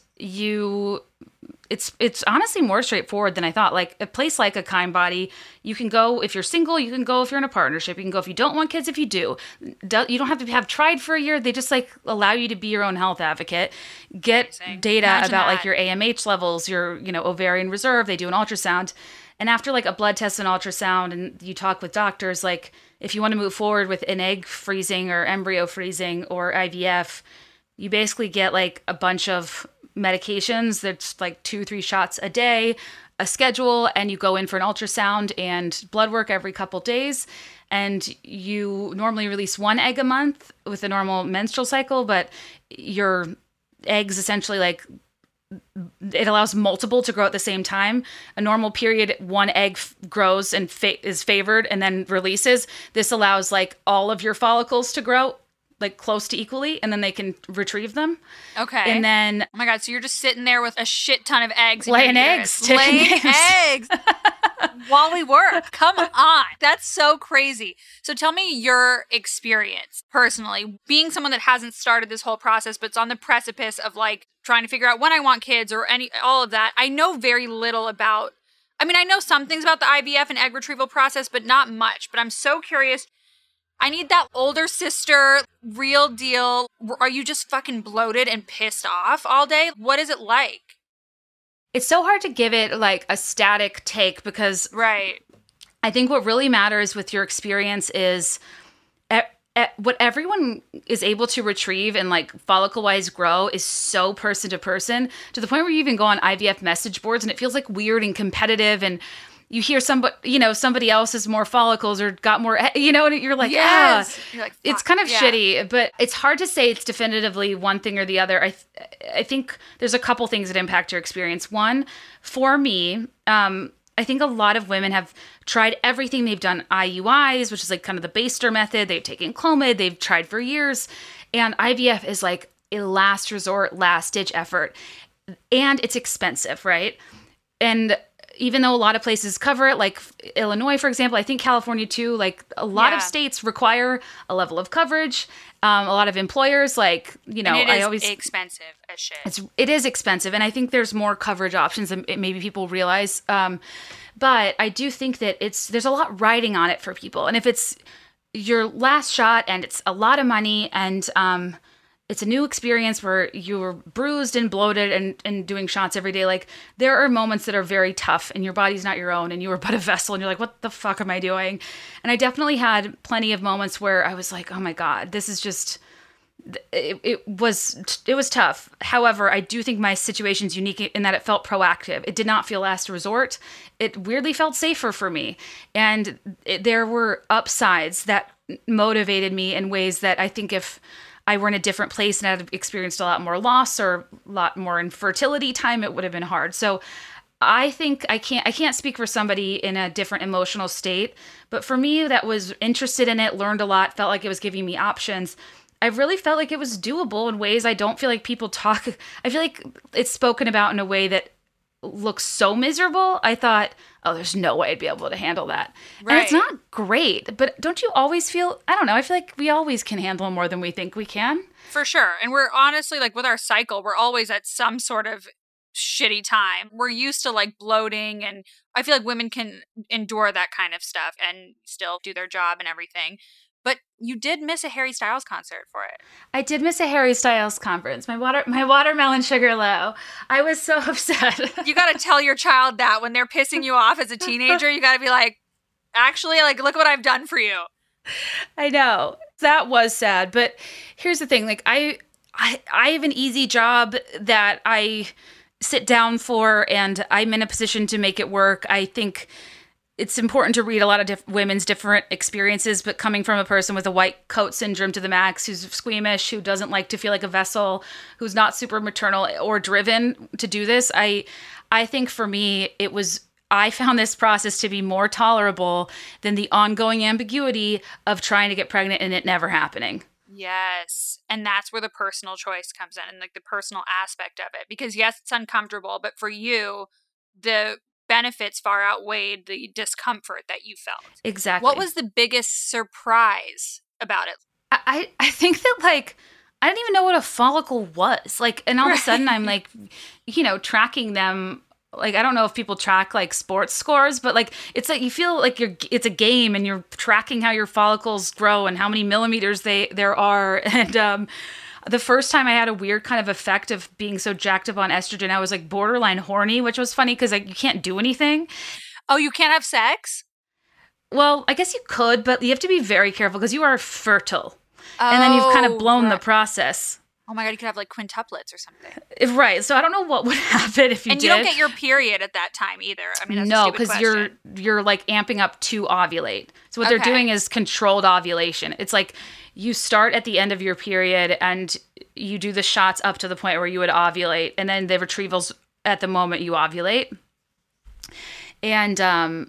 it's honestly more straightforward than I thought. Like a place like a KindBody, you can go if you're single, you can go if you're in a partnership, you can go if you don't want kids, if you do. You don't have to have tried for a year. They just like allow you to be your own health advocate, get data about like your AMH levels, your, ovarian reserve. They do an ultrasound. And after like a blood test and ultrasound, and you talk with doctors, like if you want to move forward with an egg freezing or embryo freezing or IVF, you basically get like a bunch of medications. That's like 2-3 shots a day, a schedule, and you go in for an ultrasound and blood work every couple days. And you normally release one egg a month with a normal menstrual cycle, but your eggs essentially like it allows multiple to grow at the same time. A normal period, one egg grows and is favored and then releases. This allows like all of your follicles to grow like close to equally, and then they can retrieve them. Okay. And then, oh my God, so you're just sitting there with a shit ton of eggs. Laying eggs. While we work. Come on. That's so crazy. So tell me your experience personally, being someone that hasn't started this whole process, but it's on the precipice of like trying to figure out when I want kids or all of that. I know very little about, I know some things about the IVF and egg retrieval process, but not much. But I'm so curious. I need that older sister, real deal. Are you just fucking bloated and pissed off all day? What is it like? It's so hard to give it like a static take, because I think what really matters with your experience is what everyone is able to retrieve and like follicle-wise grow is so person to person, to the point where you even go on IVF message boards and it feels like weird and competitive, and you hear somebody, somebody else has more follicles or got more, and you're like, yes. You're like, fuck. It's kind of shitty, but it's hard to say it's definitively one thing or the other. I think there's a couple things that impact your experience. One, for me, I think a lot of women have tried everything. They've done IUIs, which is like kind of the Baster method. They've taken Clomid. They've tried for years. And IVF is like a last resort, last ditch effort. And it's expensive, right? And even though a lot of places cover it, like Illinois, for example, I think California too, like a lot of states require a level of coverage. A lot of employers, like, you know, and it is expensive as shit. It is expensive. And I think there's more coverage options than maybe people realize. But I do think that there's a lot riding on it for people. And if it's your last shot and it's a lot of money and, it's a new experience where you're bruised and bloated and doing shots every day. Like, there are moments that are very tough and your body's not your own and you are but a vessel and you're like, what the fuck am I doing? And I definitely had plenty of moments where I was like, oh my God, this is just, it was tough. However, I do think my situation's unique in that it felt proactive. It did not feel last resort. It weirdly felt safer for me. And there were upsides that motivated me in ways that I think if I were in a different place and I'd experienced a lot more loss or a lot more infertility time, it would have been hard. So I think I can't speak for somebody in a different emotional state, but for me that was interested in it, learned a lot, felt like it was giving me options. I really felt like it was doable in ways I don't feel like people talk. I feel like it's spoken about in a way that looks so miserable. I thought, oh, there's no way I'd be able to handle that. Right. And it's not great, but don't you always feel, I don't know, I feel like we always can handle more than we think we can. For sure. And we're honestly, like, with our cycle, we're always at some sort of shitty time. We're used to, like, bloating, and I feel like women can endure that kind of stuff and still do their job and everything. But you did miss a Harry Styles concert for it. I did miss a Harry Styles conference. My watermelon sugar low. I was so upset. You got to tell your child that when they're pissing you off as a teenager, you got to be like, actually, like, look what I've done for you. I know. That was sad. But here's the thing. Like, I have an easy job that I sit down for, and I'm in a position to make it work. I think it's important to read a lot of women's different experiences, but coming from a person with a white coat syndrome to the max, who's squeamish, who doesn't like to feel like a vessel, who's not super maternal or driven to do this, I think for me, I found this process to be more tolerable than the ongoing ambiguity of trying to get pregnant and it never happening. Yes. And that's where the personal choice comes in, and like the personal aspect of it, because yes, it's uncomfortable, but for you, the benefits far outweighed the discomfort that you felt. Exactly. What was the biggest surprise about it? I think that, like, I didn't even know what a follicle was. Like, and all of a sudden I'm like, you know, tracking them. Like, I don't know if people track, like, sports scores, but, like, it's like you feel like it's a game and you're tracking how your follicles grow and how many millimeters there are. And the first time I had a weird kind of effect of being so jacked up on estrogen, I was, like, borderline horny, which was funny because, like, you can't do anything. Oh, you can't have sex? Well, I guess you could, but you have to be very careful because you are fertile. Oh, and then you've kind of blown the process. Oh my God, you could have, like, quintuplets or something. Right. So I don't know what would happen if you did. And you don't get your period at that time either. I mean, that's a stupid question. No, because you're, like, amping up to ovulate. So what they're doing is controlled ovulation. It's like you start at the end of your period and you do the shots up to the point where you would ovulate, and then the retrievals at the moment you ovulate. And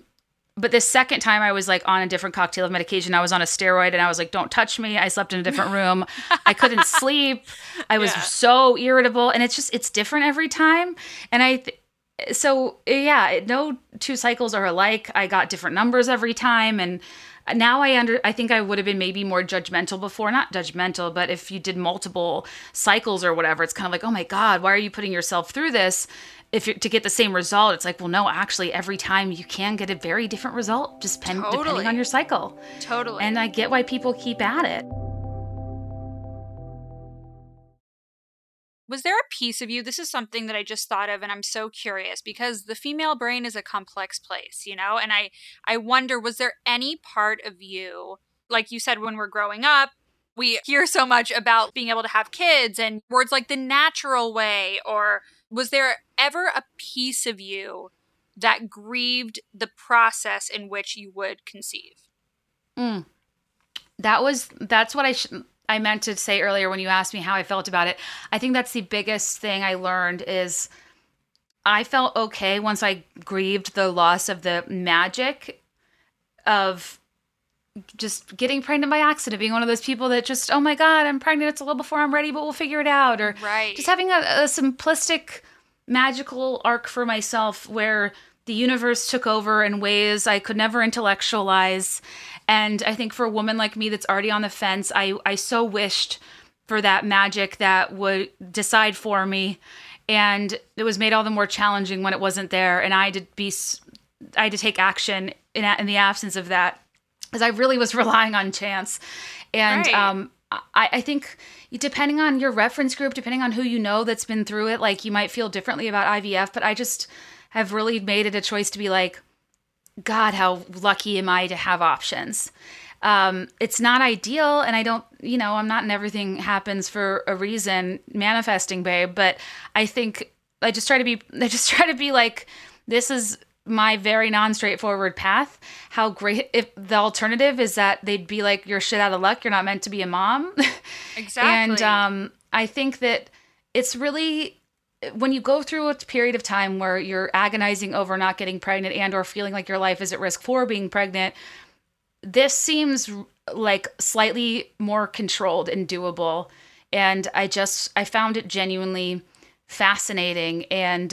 but the second time I was, like, on a different cocktail of medication. I was on a steroid and I was like, don't touch me. I slept in a different room. I couldn't sleep. I was so irritable. And it's just, it's different every time. And no two cycles are alike. I got different numbers every time. And now I think I would have been maybe more judgmental before. Not judgmental, but if you did multiple cycles or whatever, it's kind of like, oh my God, why are you putting yourself through this? If you're to get the same result, it's like, well, no, actually, every time you can get a very different result, just depending on your cycle. Totally. And I get why people keep at it. Was there a piece of you, this is something that I just thought of and I'm so curious, because the female brain is a complex place, you know? And I wonder, was there any part of you, like you said, when we're growing up, we hear so much about being able to have kids and words like the natural way, or was there ever a piece of you that grieved the process in which you would conceive? That's what I meant to say earlier when you asked me how I felt about it. I think that's the biggest thing I learned is I felt okay once I grieved the loss of the magic of just getting pregnant by accident, being one of those people that just, oh my God, I'm pregnant. It's a little before I'm ready, but we'll figure it out. Or just having a simplistic magical arc for myself where The universe took over in ways I could never intellectualize. And I think for a woman like me that's already on the fence, I so wished for that magic that would decide for me. And it was made all the more challenging when it wasn't there. And I had to take action in the absence of that, because I really was relying on chance. And I think depending on your reference group, depending on who you know that's been through it, like you might feel differently about IVF, but I just have really made it a choice to be like, God, how lucky am I to have options? It's not ideal, and I don't, you know, I'm not in everything happens for a reason, manifesting babe, but I think I just try to be like, this is my very non-straightforward path. How great if the alternative is that they'd be like, you're shit out of luck, you're not meant to be a mom. Exactly. And I think that it's really, when you go through a period of time where you're agonizing over not getting pregnant and or feeling like your life is at risk for being pregnant, this seems like slightly more controlled and doable. And I found it genuinely fascinating. And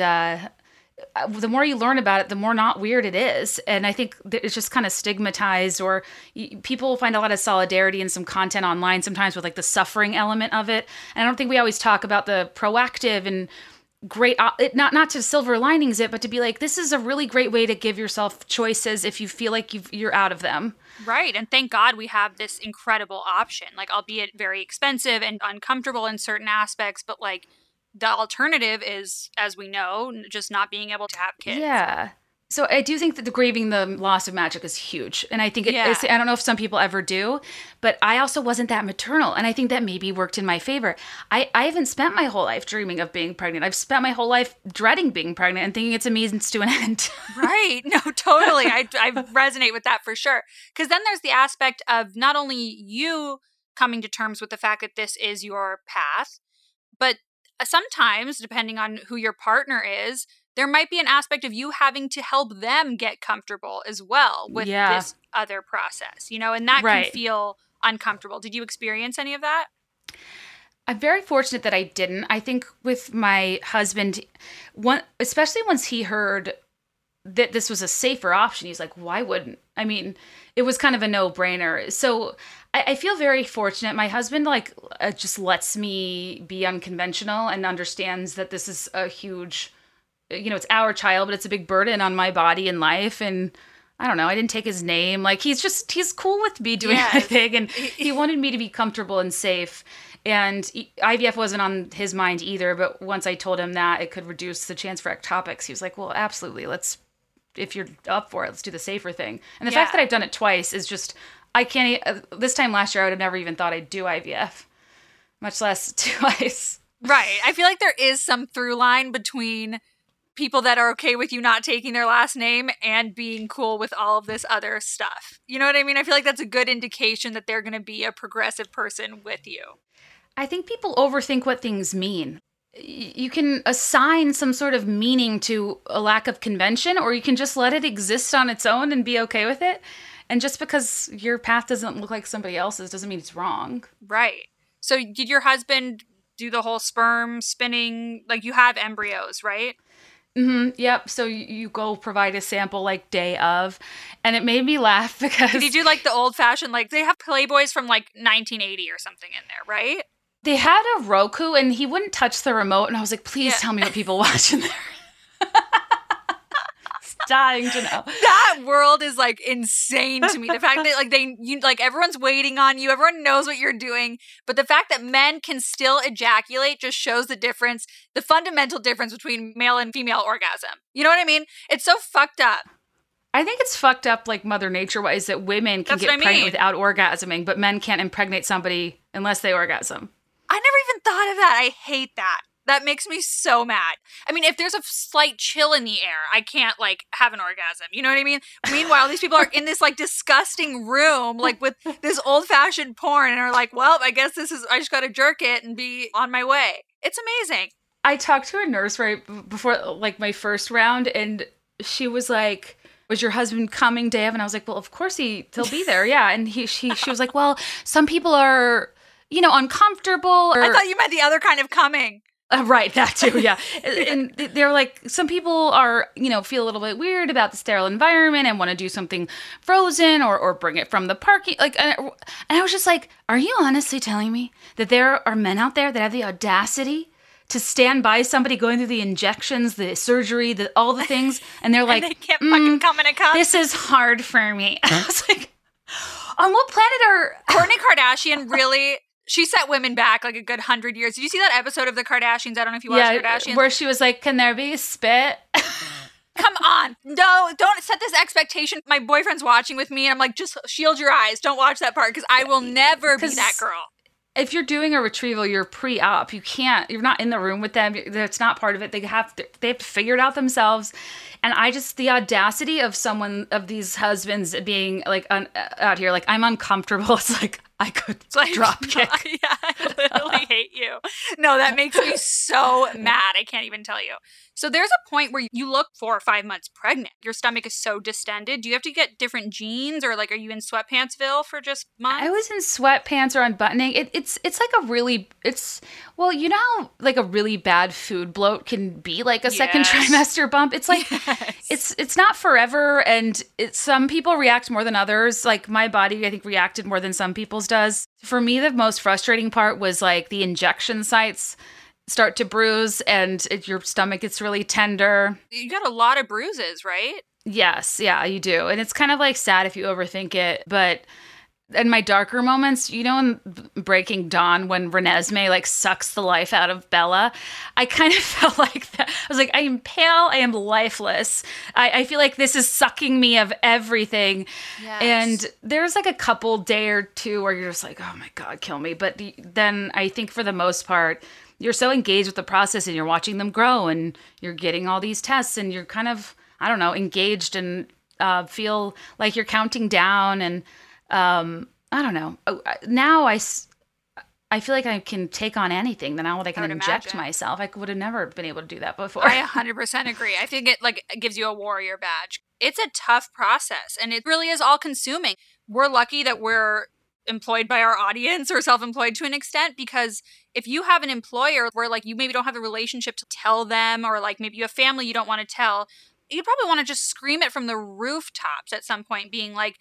the more you learn about it, the more not weird it is. And I think that it's just kind of stigmatized, or people find a lot of solidarity in some content online sometimes with like the suffering element of it. And I don't think we always talk about the proactive and great, not to silver linings it, but to be like, this is a really great way to give yourself choices if you feel like you're out of them. Right. And thank God we have this incredible option, like albeit very expensive and uncomfortable in certain aspects, but like the alternative is, as we know, just not being able to have kids. Yeah. So I do think that grieving the loss of magic is huge. And I think it is, I don't know if some people ever do, but I also wasn't that maternal. And I think that maybe worked in my favor. I haven't spent my whole life dreaming of being pregnant. I've spent my whole life dreading being pregnant and thinking it's a means to an end. Right. No, totally. I resonate with that for sure. Because then there's the aspect of not only you coming to terms with the fact that this is your path, but sometimes, depending on who your partner is, there might be an aspect of you having to help them get comfortable as well with this other process, you know, and that can feel uncomfortable. Did you experience any of that? I'm very fortunate that I didn't. I think with my husband, especially once he heard that this was a safer option, he's like, why wouldn't? I mean, it was kind of a no-brainer. So I feel very fortunate. My husband like just lets me be unconventional and understands that this is a huge, you know, it's our child, but it's a big burden on my body and life. And I don't know, I didn't take his name. Like he's cool with me doing my thing. And he wanted me to be comfortable and safe. And IVF wasn't on his mind either. But once I told him that it could reduce the chance for ectopics, he was like, well, absolutely. Let's, if you're up for it, let's do the safer thing. And the fact that I've done it twice is just, I can't, this time last year, I would have never even thought I'd do IVF, much less twice. Right. I feel like there is some through line between people that are okay with you not taking their last name and being cool with all of this other stuff. You know what I mean? I feel like that's a good indication that they're going to be a progressive person with you. I think people overthink what things mean. You can assign some sort of meaning to a lack of convention, or you can just let it exist on its own and be okay with it. And just because your path doesn't look like somebody else's doesn't mean it's wrong. Right. So did your husband do the whole sperm spinning? Like you have embryos, right? Mm-hmm. Yep. So you go provide a sample like day of, and it made me laugh because did he do like the old fashioned, like they have Playboys from like 1980 or something in there, right? They had a Roku and he wouldn't touch the remote. And I was like, please tell me what people watch in there. Dying to know. That world is like insane to me. The fact that like everyone's waiting on you, everyone knows what you're doing, but the fact that men can still ejaculate just shows the difference, the fundamental difference between male and female orgasm. You know what I mean? It's so fucked up. I think it's fucked up like Mother Nature wise that women can get pregnant without orgasming, but men can't impregnate somebody unless they orgasm. I never even thought of that. I hate that. That makes me so mad. I mean, if there's a slight chill in the air, I can't, like, have an orgasm. You know what I mean? Meanwhile, these people are in this, like, disgusting room, like, with this old-fashioned porn and are like, well, I guess this is, I just got to jerk it and be on my way. It's amazing. I talked to a nurse right before, like, my first round, and she was like, was your husband coming, Dave? And I was like, well, of course he'll be there, yeah. And she was like, well, some people are, you know, uncomfortable. I thought you meant the other kind of coming. Right, that too, yeah. And they're like, some people are, you know, feel a little bit weird about the sterile environment and want to do something frozen or bring it from the parking. Like, and I was just like, are you honestly telling me that there are men out there that have the audacity to stand by somebody going through the injections, the surgery, all the things, and they're like, and they can't fucking come in a cup. This is hard for me. I was like, on what planet are Kourtney Kardashian really? She set women back like a good 100 years. Did you see that episode of The Kardashians? I don't know if you watched Kardashians. Where she was like, can there be spit? Come on. No, don't set this expectation. My boyfriend's watching with me and I'm like, just shield your eyes. Don't watch that part because I will never be that girl. If you're doing a retrieval, you're pre-op. You can't, you're not in the room with them. That's not part of it. They have to figure it out themselves. And I just, the audacity of someone, of these husbands being like out here, like, I'm uncomfortable. It's like, I could drop kick. Yeah, I literally hate you. No, that makes me so mad. I can't even tell you. So there's a point where you look 4 or 5 months pregnant. Your stomach is so distended. Do you have to get different jeans, or like, are you in sweatpantsville for just months? I was in sweatpants or unbuttoning. It's like a really, well, you know how like a really bad food bloat can be like a second trimester bump? It's like, it's not forever, and some people react more than others. Like my body, I think, reacted more than some people's does. For me, the most frustrating part was like the injection sites start to bruise and your stomach gets really tender. You got a lot of bruises, right? Yes. Yeah, you do. And it's kind of like sad if you overthink it. But in my darker moments, you know, in Breaking Dawn, when Renesmee like sucks the life out of Bella, I kind of felt like that. I was like, I am pale. I am lifeless. I feel like this is sucking me of everything. Yes. And there's like a couple day or two where you're just like, oh my God, kill me. But then I think for the most part, you're so engaged with the process and you're watching them grow and you're getting all these tests and you're kind of, I don't know, engaged and feel like you're counting down and, I don't know. Now I feel like I can take on anything. Now that I can inject myself, I would have never been able to do that before. I 100% agree. I think it like gives you a warrior badge. It's a tough process and it really is all consuming. We're lucky that we're employed by our audience or self-employed to an extent, because if you have an employer where like you maybe don't have the relationship to tell them, or like maybe you have family you don't want to tell, you probably want to just scream it from the rooftops at some point, being like,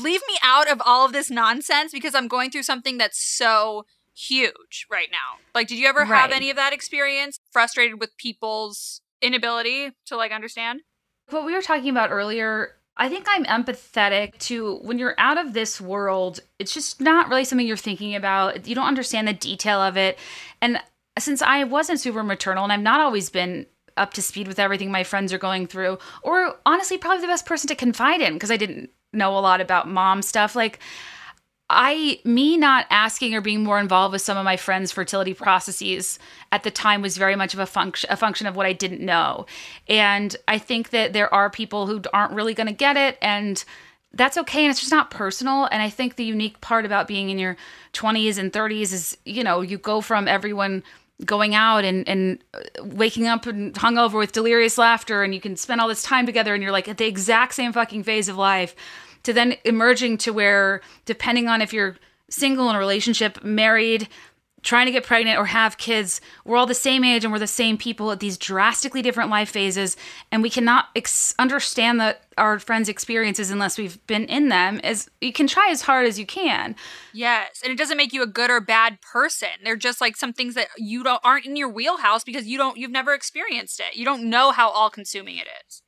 leave me out of all of this nonsense because I'm going through something that's so huge right now. Like, did you ever have any of that experience? Frustrated with people's inability to like understand? What we were talking about earlier, I think I'm empathetic to when you're out of this world, it's just not really something you're thinking about. You don't understand the detail of it. And since I wasn't super maternal and I've not always been up to speed with everything my friends are going through, or honestly, probably the best person to confide in because I didn't know a lot about mom stuff. Like me not asking or being more involved with some of my friends' fertility processes at the time was very much of a function of what I didn't know. And I think that there are people who aren't really going to get it, and that's okay. And it's just not personal. And I think the unique part about being in your 20s and 30s is, you know, you go from everyone going out and waking up and hungover with delirious laughter, and you can spend all this time together and you're like at the exact same fucking phase of life, to then emerging to where, depending on if you're single, in a relationship, married, trying to get pregnant or have kids, we're all the same age and we're the same people at these drastically different life phases. And we cannot understand our friends' experiences unless we've been in them. As you can try as hard as you can. Yes. And it doesn't make you a good or bad person. They're just like some things that you aren't in your wheelhouse because you've never experienced it. You don't know how all consuming it is.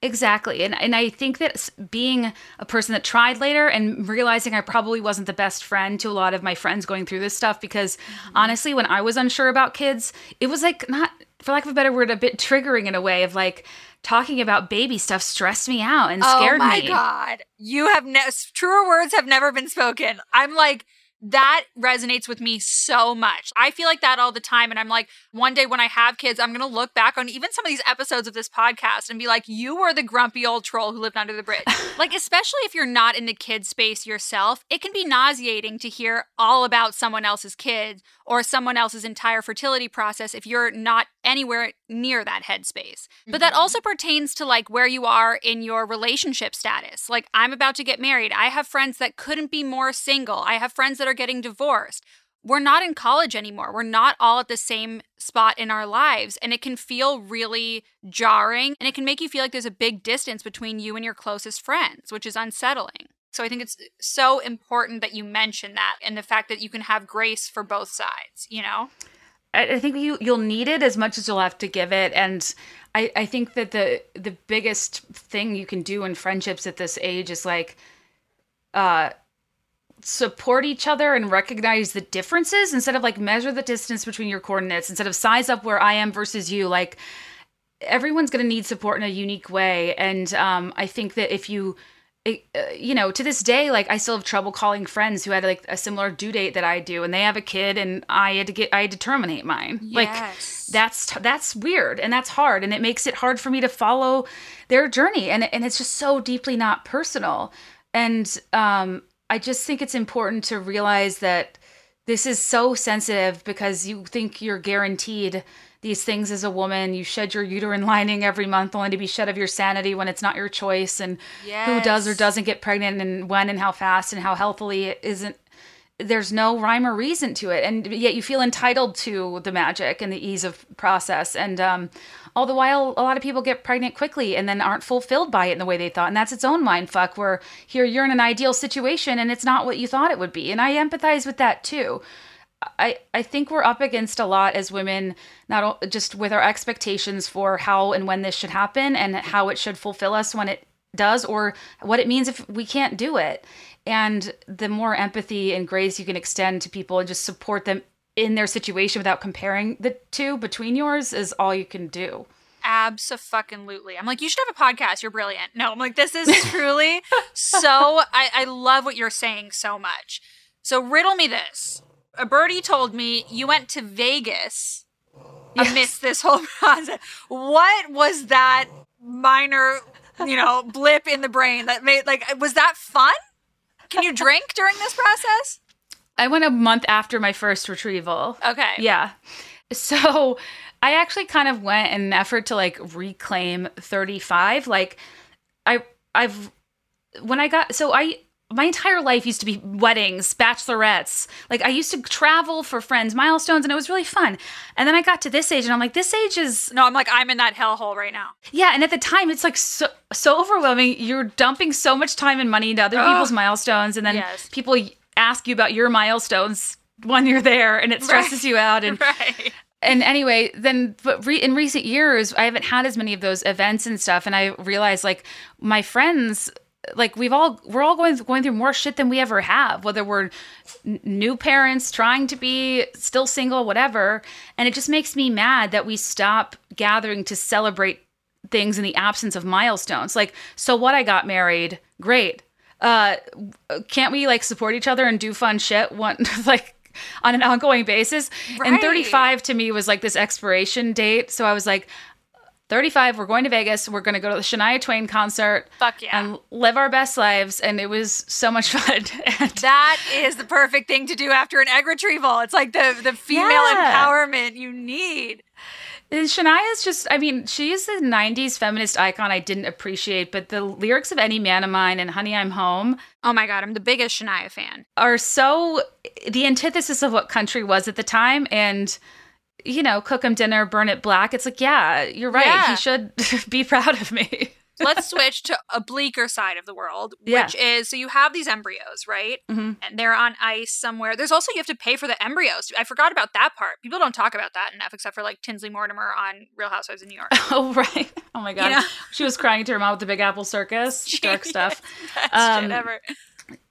Exactly. And I think that being a person that tried later and realizing I probably wasn't the best friend to a lot of my friends going through this stuff, because honestly, when I was unsure about kids, it was like, not, for lack of a better word, a bit triggering in a way of like, talking about baby stuff stressed me out and scared me. Oh my God. You have truer words have never been spoken. I'm like, that resonates with me so much. I feel like that all the time. And I'm like, one day when I have kids, I'm going to look back on even some of these episodes of this podcast and be like, you were the grumpy old troll who lived under the bridge. Like, especially if you're not in the kid space yourself, it can be nauseating to hear all about someone else's kids or someone else's entire fertility process if you're not anywhere near that headspace. But that also pertains to like where you are in your relationship status. Like, I'm about to get married. I have friends that couldn't be more single. I have friends that are getting divorced. we're not in college anymore. We're not all at the same spot in our lives. And it can feel really jarring. And it can make you feel like there's a big distance between you and your closest friends, which is unsettling. So I think it's so important that you mention that and the fact that you can have grace for both sides, you know? I think you'll need it as much as you'll have to give it. And I think that the biggest thing you can do in friendships at this age is like support each other and recognize the differences instead of like measure the distance between your coordinates, instead of size up where I am versus you. Like everyone's going to need support in a unique way. And I think that if you... you know, to this day, like I still have trouble calling friends who had like a similar due date that I do, and they have a kid, and I had to terminate mine. Yes. Like that's weird, and that's hard, and it makes it hard for me to follow their journey, and it's just so deeply not personal. And I just think it's important to realize that this is so sensitive because you think you're guaranteed these things as a woman. You shed your uterine lining every month only to be shed of your sanity when it's not your choice, and yes. Who does or doesn't get pregnant and when and how fast and how healthily it isn't. There's no rhyme or reason to it. And yet you feel entitled to the magic and the ease of process. And all the while, a lot of people get pregnant quickly and then aren't fulfilled by it in the way they thought. And that's its own mind fuck where here you're in an ideal situation and it's not what you thought it would be. And I empathize with that too. I think we're up against a lot as women, not just with our expectations for how and when this should happen and how it should fulfill us when it does or what it means if we can't do it. And the more empathy and grace you can extend to people and just support them in their situation without comparing the two between yours is all you can do. Abso-fucking-lutely. I'm like, you should have a podcast. You're brilliant. No, I'm like, this is truly so... I love what you're saying so much. So riddle me this. A birdie told me you went to Vegas amidst this whole process. What was that minor, you know, blip in the brain that made, like, was that fun? Can you drink during this process? I went a month after my first retrieval. Okay. Yeah. So I actually kind of went in an effort to like reclaim 35. Like my entire life used to be weddings, bachelorettes. Like I used to travel for friends' milestones and it was really fun. And then I got to this age and I'm like, this age is... No, I'm like, I'm in that hellhole right now. Yeah. And at the time, it's like so overwhelming. You're dumping so much time and money into other people's milestones. And then people ask you about your milestones when you're there and it stresses you out. And And anyway, then in recent years, I haven't had as many of those events and stuff. And I realized like my friends... Like we're all going through more shit than we ever have, whether we're new parents, trying to be still single, whatever. And it just makes me mad that we stop gathering to celebrate things in the absence of milestones. Like, so what? I got married. Great. Can't we like support each other and do fun shit like on an ongoing basis? Right. And 35 to me was like this expiration date. So I was like, 35, we're going to Vegas. We're going to go to the Shania Twain concert. Fuck yeah. And live our best lives. And it was so much fun. That is the perfect thing to do after an egg retrieval. It's like the female empowerment you need. And Shania's just, I mean, she's the 90s feminist icon I didn't appreciate, but the lyrics of Any Man of Mine and Honey, I'm Home. Oh my God, I'm the biggest Shania fan. Are so the antithesis of what country was at the time. And... you know, cook him dinner, burn it black. It's like, yeah, you're right. Yeah. He should be proud of me. Let's switch to a bleaker side of the world, which is, so you have these embryos, right? Mm-hmm. And they're on ice somewhere. There's also, you have to pay for the embryos. I forgot about that part. People don't talk about that enough, except for like Tinsley Mortimer on Real Housewives of New York. Oh, right. Oh my God. You know? She was crying to her mom with the Big Apple Circus. Dark stuff. Best shit ever.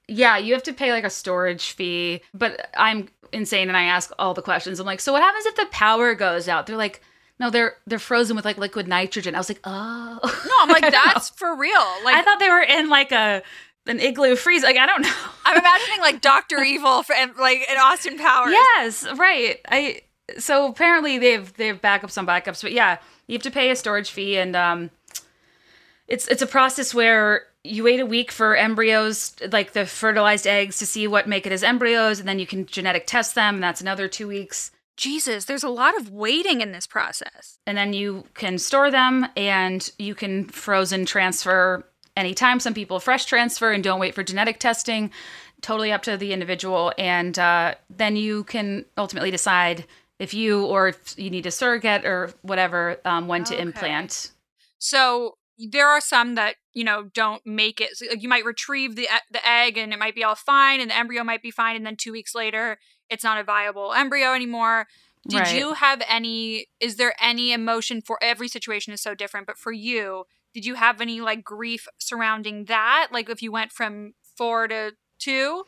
Yeah, you have to pay like a storage fee, but I'm insane and I ask all the questions. I'm like, so what happens if the power goes out? They're like, no, they're frozen with like liquid nitrogen. I was like, oh. No, I'm like, that's for real. Like, I thought they were in like an igloo freeze. Like, I don't know. I'm imagining like Dr. Evil and like an Austin Powers. Yes, right. So apparently they have backups on backups, but yeah, you have to pay a storage fee, and it's a process where you wait a week for embryos, like the fertilized eggs, to see what make it as embryos, and then you can genetic test them, and that's another 2 weeks. Jesus, there's a lot of waiting in this process. And then you can store them, and you can frozen transfer anytime. Some people fresh transfer and don't wait for genetic testing. totally up to the individual. And then you can ultimately decide if you or if you need a surrogate or whatever, when to implant. So there are some that, you know, don't make it. So you might retrieve the egg and it might be all fine and the embryo might be fine. And then 2 weeks later, it's not a viable embryo anymore. Did you have any, is there any emotion for every situation is so different, but for you, did you have any like grief surrounding that? Like if you went from 4 to 2?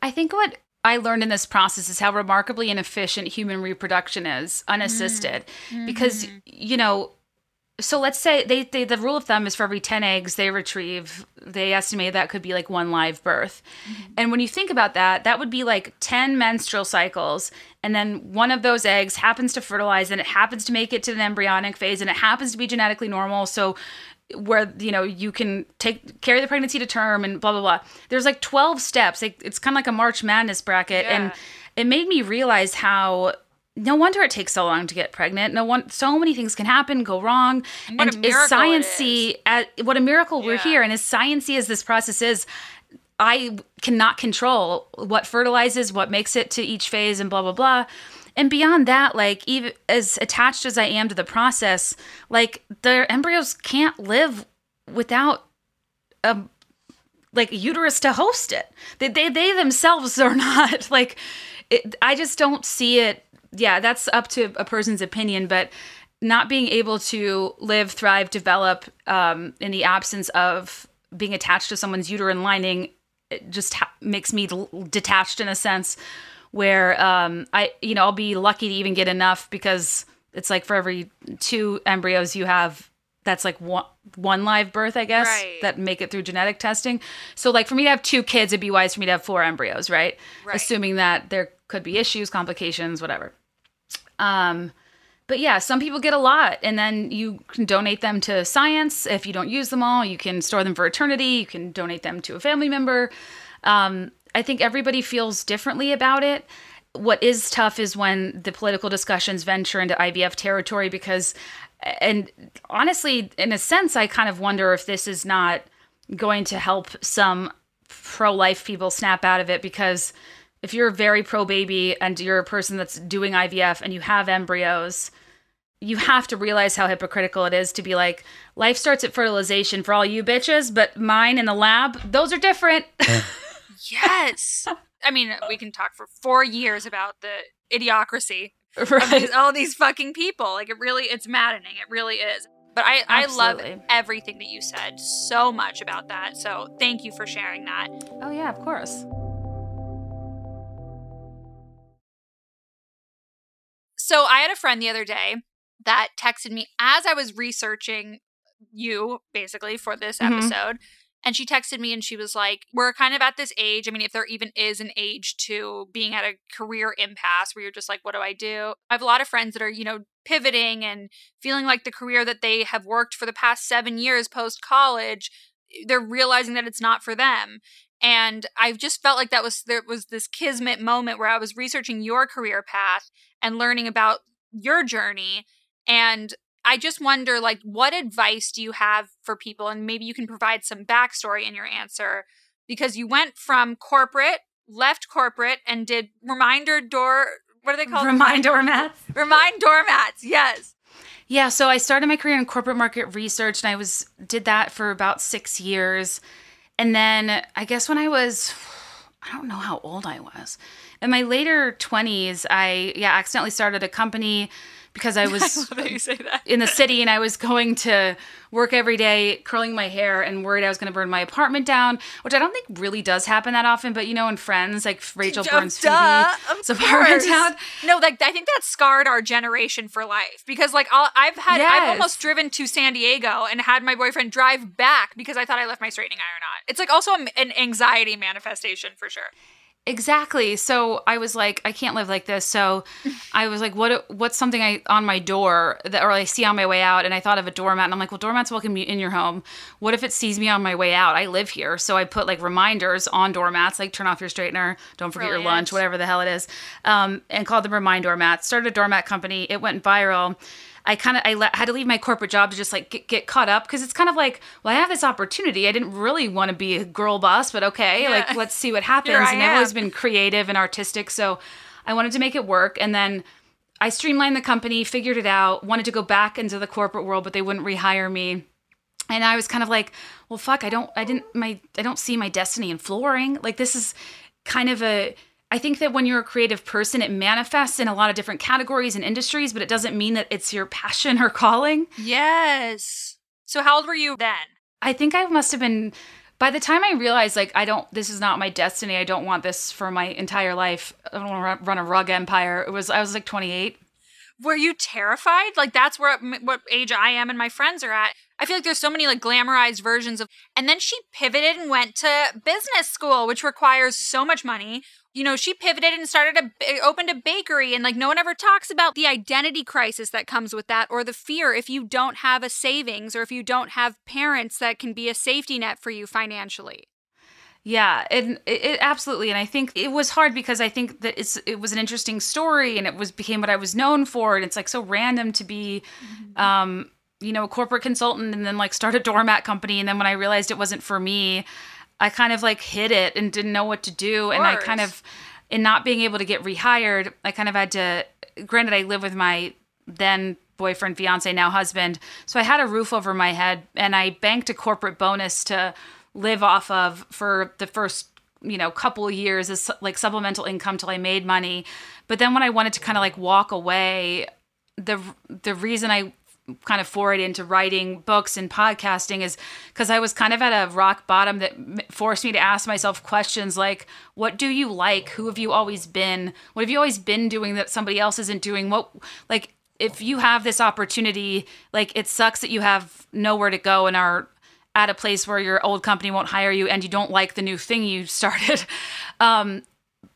I think what I learned in this process is how remarkably inefficient human reproduction is unassisted because, you know, so let's say they the rule of thumb is for every 10 eggs they retrieve, they estimate that could be like one live birth. And when you think about that, that would be like 10 menstrual cycles. And then one of those eggs happens to fertilize and it happens to make it to an embryonic phase and it happens to be genetically normal. So where, you know, you can carry the pregnancy to term and blah, blah, blah. There's like 12 steps. Like, it's kind of like a March Madness bracket. Yeah. And it made me realize how... no wonder it takes so long to get pregnant. So many things can happen, go wrong. And as sciencey, what a miracle we're here. And as sciencey as this process is, I cannot control what fertilizes, what makes it to each phase, and blah blah blah. And beyond that, like even as attached as I am to the process, like the embryos can't live without a like uterus to host it. They themselves are not like. I just don't see it. Yeah, that's up to a person's opinion, but not being able to live, thrive, develop in the absence of being attached to someone's uterine lining, it just makes me detached in a sense where I'll be lucky to even get enough because it's like for every 2 embryos you have, that's like one live birth, I guess, that make it through genetic testing. So like for me to have 2 kids, it'd be wise for me to have 4 embryos, right? Assuming that there could be issues, complications, whatever. But yeah, some people get a lot and then you can donate them to science. If you don't use them all, you can store them for eternity. You can donate them to a family member. I think everybody feels differently about it. What is tough is when the political discussions venture into IVF territory because, and honestly, in a sense, I kind of wonder if this is not going to help some pro-life people snap out of it because if you're very pro-baby and you're a person that's doing IVF and you have embryos, you have to realize how hypocritical it is to be like, life starts at fertilization for all you bitches, but mine in the lab, those are different. Yes. I mean, we can talk for 4 years about the idiocracy of all these fucking people. Like it's maddening. It really is. But I love everything that you said so much about that. So thank you for sharing that. Oh yeah, of course. So I had a friend the other day that texted me as I was researching you, basically, for this episode. And she texted me and she was like, we're kind of at this age. I mean, if there even is an age to being at a career impasse where you're just like, what do I do? I have a lot of friends that are, you know, pivoting and feeling like the career that they have worked for the past 7 years post-college, they're realizing that it's not for them. And I've just felt like there was this kismet moment where I was researching your career path and learning about your journey. And I just wonder, like, what advice do you have for people? And maybe you can provide some backstory in your answer because you went from corporate, left corporate, and did what are they called? Remindoormats. Remindoormats, yes. Yeah, so I started my career in corporate market research and I did that for about 6 years. And then I guess when I don't know how old I was. In my later 20s, I accidentally started a company because I was in the city and I was going to work every day, curling my hair and worried I was going to burn my apartment down, which I don't think really does happen that often. But, you know, in Friends, like Rachel burns Phoebe's apartment down. No, like I think that scarred our generation for life because like I've almost driven to San Diego and had my boyfriend drive back because I thought I left my straightening iron on. It's like also an anxiety manifestation for sure. Exactly. So I was like, I can't live like this. So I was like, what's something on my door or I see on my way out? And I thought of a doormat and I'm like, well, doormats welcome you in your home. What if it sees me on my way out? I live here. So I put like reminders on doormats, like turn off your straightener, don't forget your lunch, whatever the hell it is. And called them Remindoormats, started a doormat company. It went viral. I had to leave my corporate job to just like get caught up, because it's kind of like, well, I have this opportunity. I didn't really want to be a girl boss, but okay, yeah, like let's see what happens. And I've always been creative and artistic, so I wanted to make it work. And then I streamlined the company, figured it out, wanted to go back into the corporate world, but they wouldn't rehire me. And I was kind of like, well, fuck, I don't see my destiny in flooring. Like, this is kind of I think that when you're a creative person, it manifests in a lot of different categories and industries, but it doesn't mean that it's your passion or calling. Yes. So how old were you then? I think I must have been, by the time I realized, like, this is not my destiny. I don't want this for my entire life. I don't want to run a rug empire. I was like 28. Were you terrified? Like, that's what age I am and my friends are at. I feel like there's so many like glamorized versions of, and then she pivoted and went to business school, which requires so much money. You know, she pivoted and opened a bakery, and like no one ever talks about the identity crisis that comes with that, or the fear if you don't have a savings, or if you don't have parents that can be a safety net for you financially. Yeah, and it absolutely. And I think it was hard because I think that it was an interesting story, and it became what I was known for, and it's like so random to be, you know, a corporate consultant and then like start a doormat company. And then when I realized it wasn't for me, I kind of like hid it and didn't know what to do. And I kind of, in not being able to get rehired, I kind of had to, granted I live with my then boyfriend, fiance, now husband. So I had a roof over my head, and I banked a corporate bonus to live off of for the first, you know, couple years as like supplemental income till I made money. But then when I wanted to kind of like walk away, the reason I kind of forayed into writing books and podcasting is because I was kind of at a rock bottom that forced me to ask myself questions like, what do you like? Who have you always been? What have you always been doing that somebody else isn't doing? What, like, if you have this opportunity, like, it sucks that you have nowhere to go and are at a place where your old company won't hire you and you don't like the new thing you started.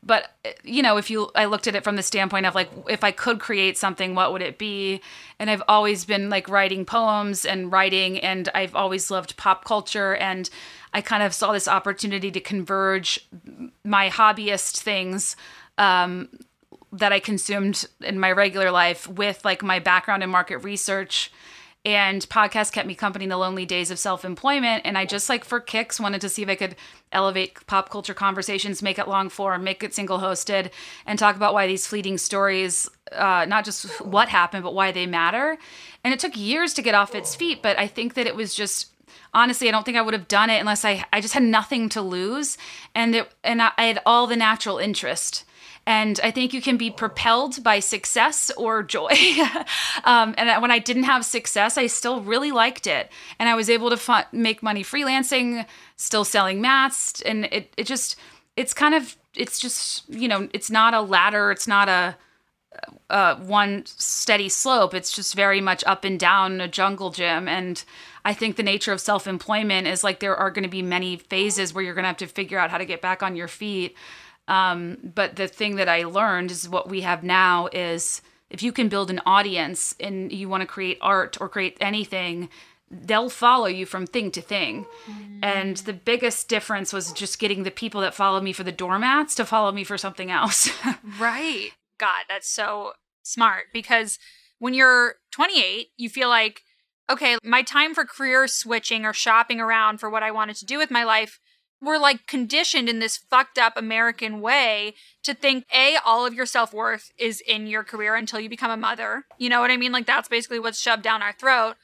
But, you know, I looked at it from the standpoint of like, if I could create something, what would it be? And I've always been like writing poems and writing, and I've always loved pop culture. And I kind of saw this opportunity to converge my hobbyist things that I consumed in my regular life with like my background in market research. And podcasts kept me company in the lonely days of self-employment. And I just like for kicks wanted to see if I could elevate pop culture conversations, make it long form, make it single hosted, and talk about why these fleeting stories, not just what happened, but why they matter. And it took years to get off its feet. But I think that it was just, honestly, I don't think I would have done it unless I just had nothing to lose. And I had all the natural interest. And I think you can be propelled by success or joy. And when I didn't have success, I still really liked it. And I was able to make money freelancing, still selling mats. And it just, it's kind of, it's just, you know, it's not a ladder. It's not a one steady slope. It's just very much up and down, a jungle gym. And I think the nature of self-employment is like, there are going to be many phases where you're going to have to figure out how to get back on your feet. But the thing that I learned is what we have now is if you can build an audience and you want to create art or create anything, they'll follow you from thing to thing. And the biggest difference was just getting the people that followed me for the doormats to follow me for something else. Right. God, that's so smart, because when you're 28, you feel like, okay, my time for career switching or shopping around for what I wanted to do with my life, we're like conditioned in this fucked up American way to think, A, all of your self-worth is in your career until you become a mother. You know what I mean? Like, that's basically what's shoved down our throat.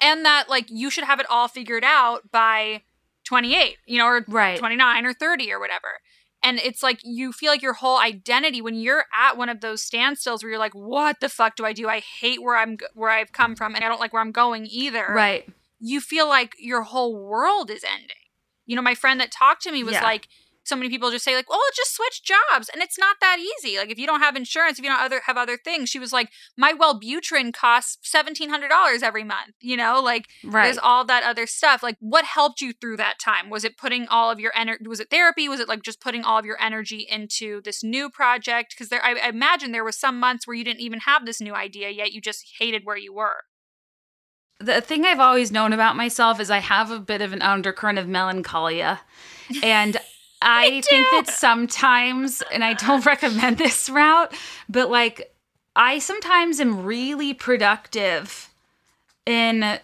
And that like, you should have it all figured out by 28, you know, or 29 or 30 or whatever. And it's like, you feel like your whole identity, when you're at one of those standstills where you're like, what the fuck do I do? I hate where I've come from, and I don't like where I'm going either. Right. You feel like your whole world is ending. You know, my friend that talked to me was like, so many people just say like, oh, just switch jobs. And it's not that easy. Like, if you don't have insurance, if you don't have other things, she was like, my Wellbutrin costs $1,700 every month. You know, like there's all that other stuff. Like, what helped you through that time? Was it putting all of your energy? Was it therapy? Was it like just putting all of your energy into this new project? Because I imagine there was some months where you didn't even have this new idea yet. You just hated where you were. The thing I've always known about myself is I have a bit of an undercurrent of melancholia. And I think that sometimes, and I don't recommend this route, but like I sometimes am really productive in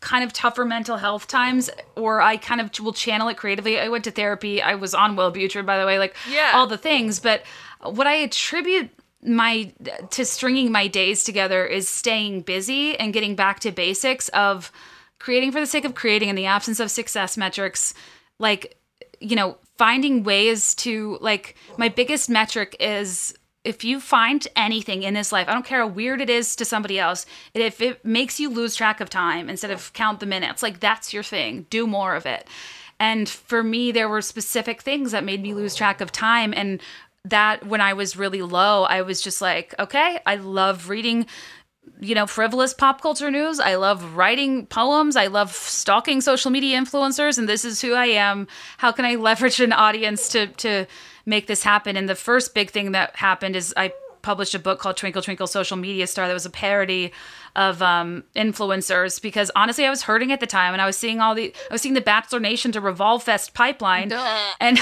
kind of tougher mental health times, or I kind of will channel it creatively. I went to therapy. I was on Wellbutrin, by the way, like all the things. But what I attribute my to stringing my days together is staying busy and getting back to basics of creating for the sake of creating in the absence of success metrics. Like, you know, finding ways to, like, my biggest metric is if you find anything in this life, I don't care how weird it is to somebody else, if it makes you lose track of time instead of count the minutes, like, that's your thing. Do more of it. And for me, there were specific things that made me lose track of time. And that when I was really low, I was just like, okay, I love reading, you know, frivolous pop culture news. I love writing poems. I love stalking social media influencers. And this is who I am. How can I leverage an audience to make this happen? And the first big thing that happened is I published a book called Twinkle, Twinkle Social Media Star that was a parody of influencers, because honestly, I was hurting at the time, and I was seeing I was seeing the Bachelor Nation to Revolve Fest pipeline. And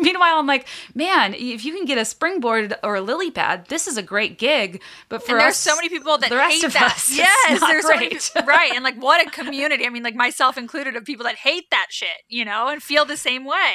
meanwhile, I'm like, man, if you can get a springboard or a lily pad, this is a great gig. But for us, there's so many people that hate that. Yes, there's so many people, right? And like, what a community. I mean, like myself included, of people that hate that shit, you know, and feel the same way.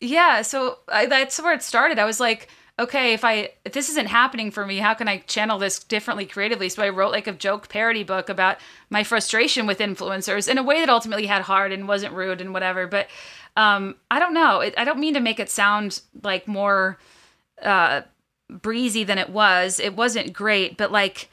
Yeah. So that's where it started. I was like, okay, if this isn't happening for me, how can I channel this differently creatively? So I wrote like a joke parody book about my frustration with influencers in a way that ultimately had heart and wasn't rude and whatever. But I don't know. I don't mean to make it sound like more breezy than it was. It wasn't great, but like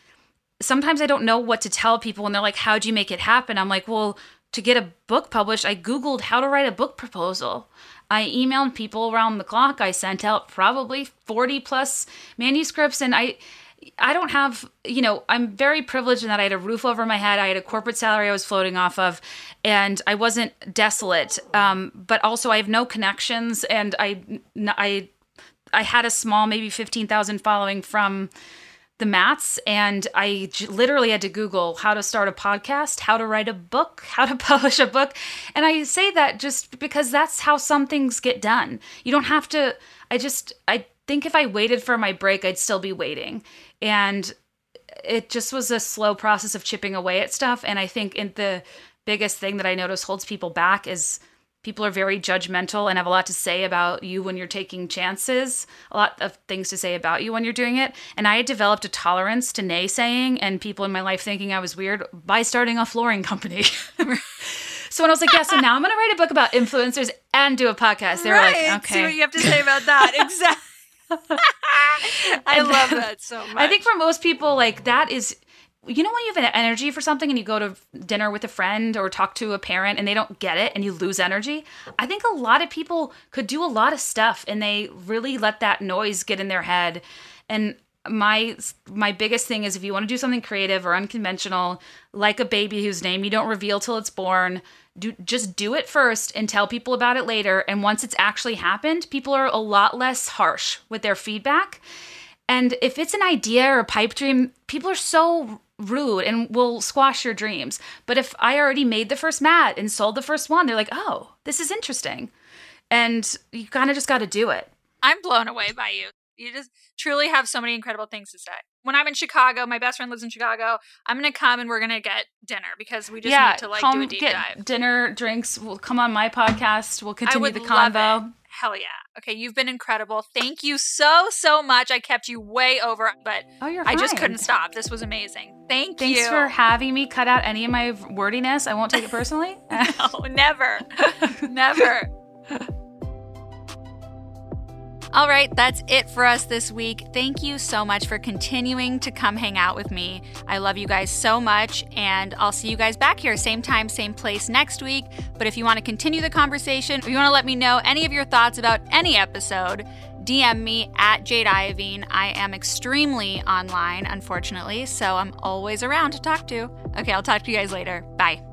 sometimes I don't know what to tell people, and they're like, "How'd you make it happen?" I'm like, "Well, to get a book published, I Googled how to write a book proposal. I emailed people around the clock. I sent out probably 40 plus manuscripts." And I don't have, you know, I'm very privileged in that I had a roof over my head. I had a corporate salary I was floating off of, and I wasn't desolate. But also I have no connections. And I had a small, maybe 15,000 following from the Mats. And I literally had to Google how to start a podcast, how to write a book, how to publish a book. And I say that just because that's how some things get done. You don't have to, I think if I waited for my break, I'd still be waiting. And it just was a slow process of chipping away at stuff. And I think the biggest thing that I notice holds people back is people are very judgmental and have a lot to say about you when you're taking chances, a lot of things to say about you when you're doing it. And I had developed a tolerance to naysaying and people in my life thinking I was weird by starting a flooring company. So when I was like, yeah, so now I'm going to write a book about influencers and do a podcast, they were like, okay. See what you have to say about that. Exactly. I love that so much. I think for most people, like, that is... You know, when you have an energy for something and you go to dinner with a friend or talk to a parent and they don't get it and you lose energy? I think a lot of people could do a lot of stuff and they really let that noise get in their head. And my biggest thing is if you want to do something creative or unconventional, like a baby whose name you don't reveal till it's born, just do it first and tell people about it later. And once it's actually happened, people are a lot less harsh with their feedback. And if it's an idea or a pipe dream, people are so rude and will squash your dreams. But if I already made the first mat and sold the first one, they're like, oh, this is interesting. And you kind of just got to do it. I'm blown away by you. You just truly have so many incredible things to say. When I'm in Chicago, my best friend lives in Chicago, I'm going to come and we're going to get dinner because we just need to like do a deep dive. Dinner, drinks, we'll come on my podcast. We'll continue the convo. Hell yeah. Okay, you've been incredible. Thank you so, so much. I kept you way over, but I just couldn't stop. This was amazing. Thanks for having me. Cut out any of my wordiness. I won't take it personally. No, never. Never. All right, that's it for us this week. Thank you so much for continuing to come hang out with me. I love you guys so much, and I'll see you guys back here, same time, same place next week. But if you want to continue the conversation, or you want to let me know any of your thoughts about any episode, DM me at Jade Iovine. I am extremely online, unfortunately, so I'm always around to talk to. Okay, I'll talk to you guys later. Bye.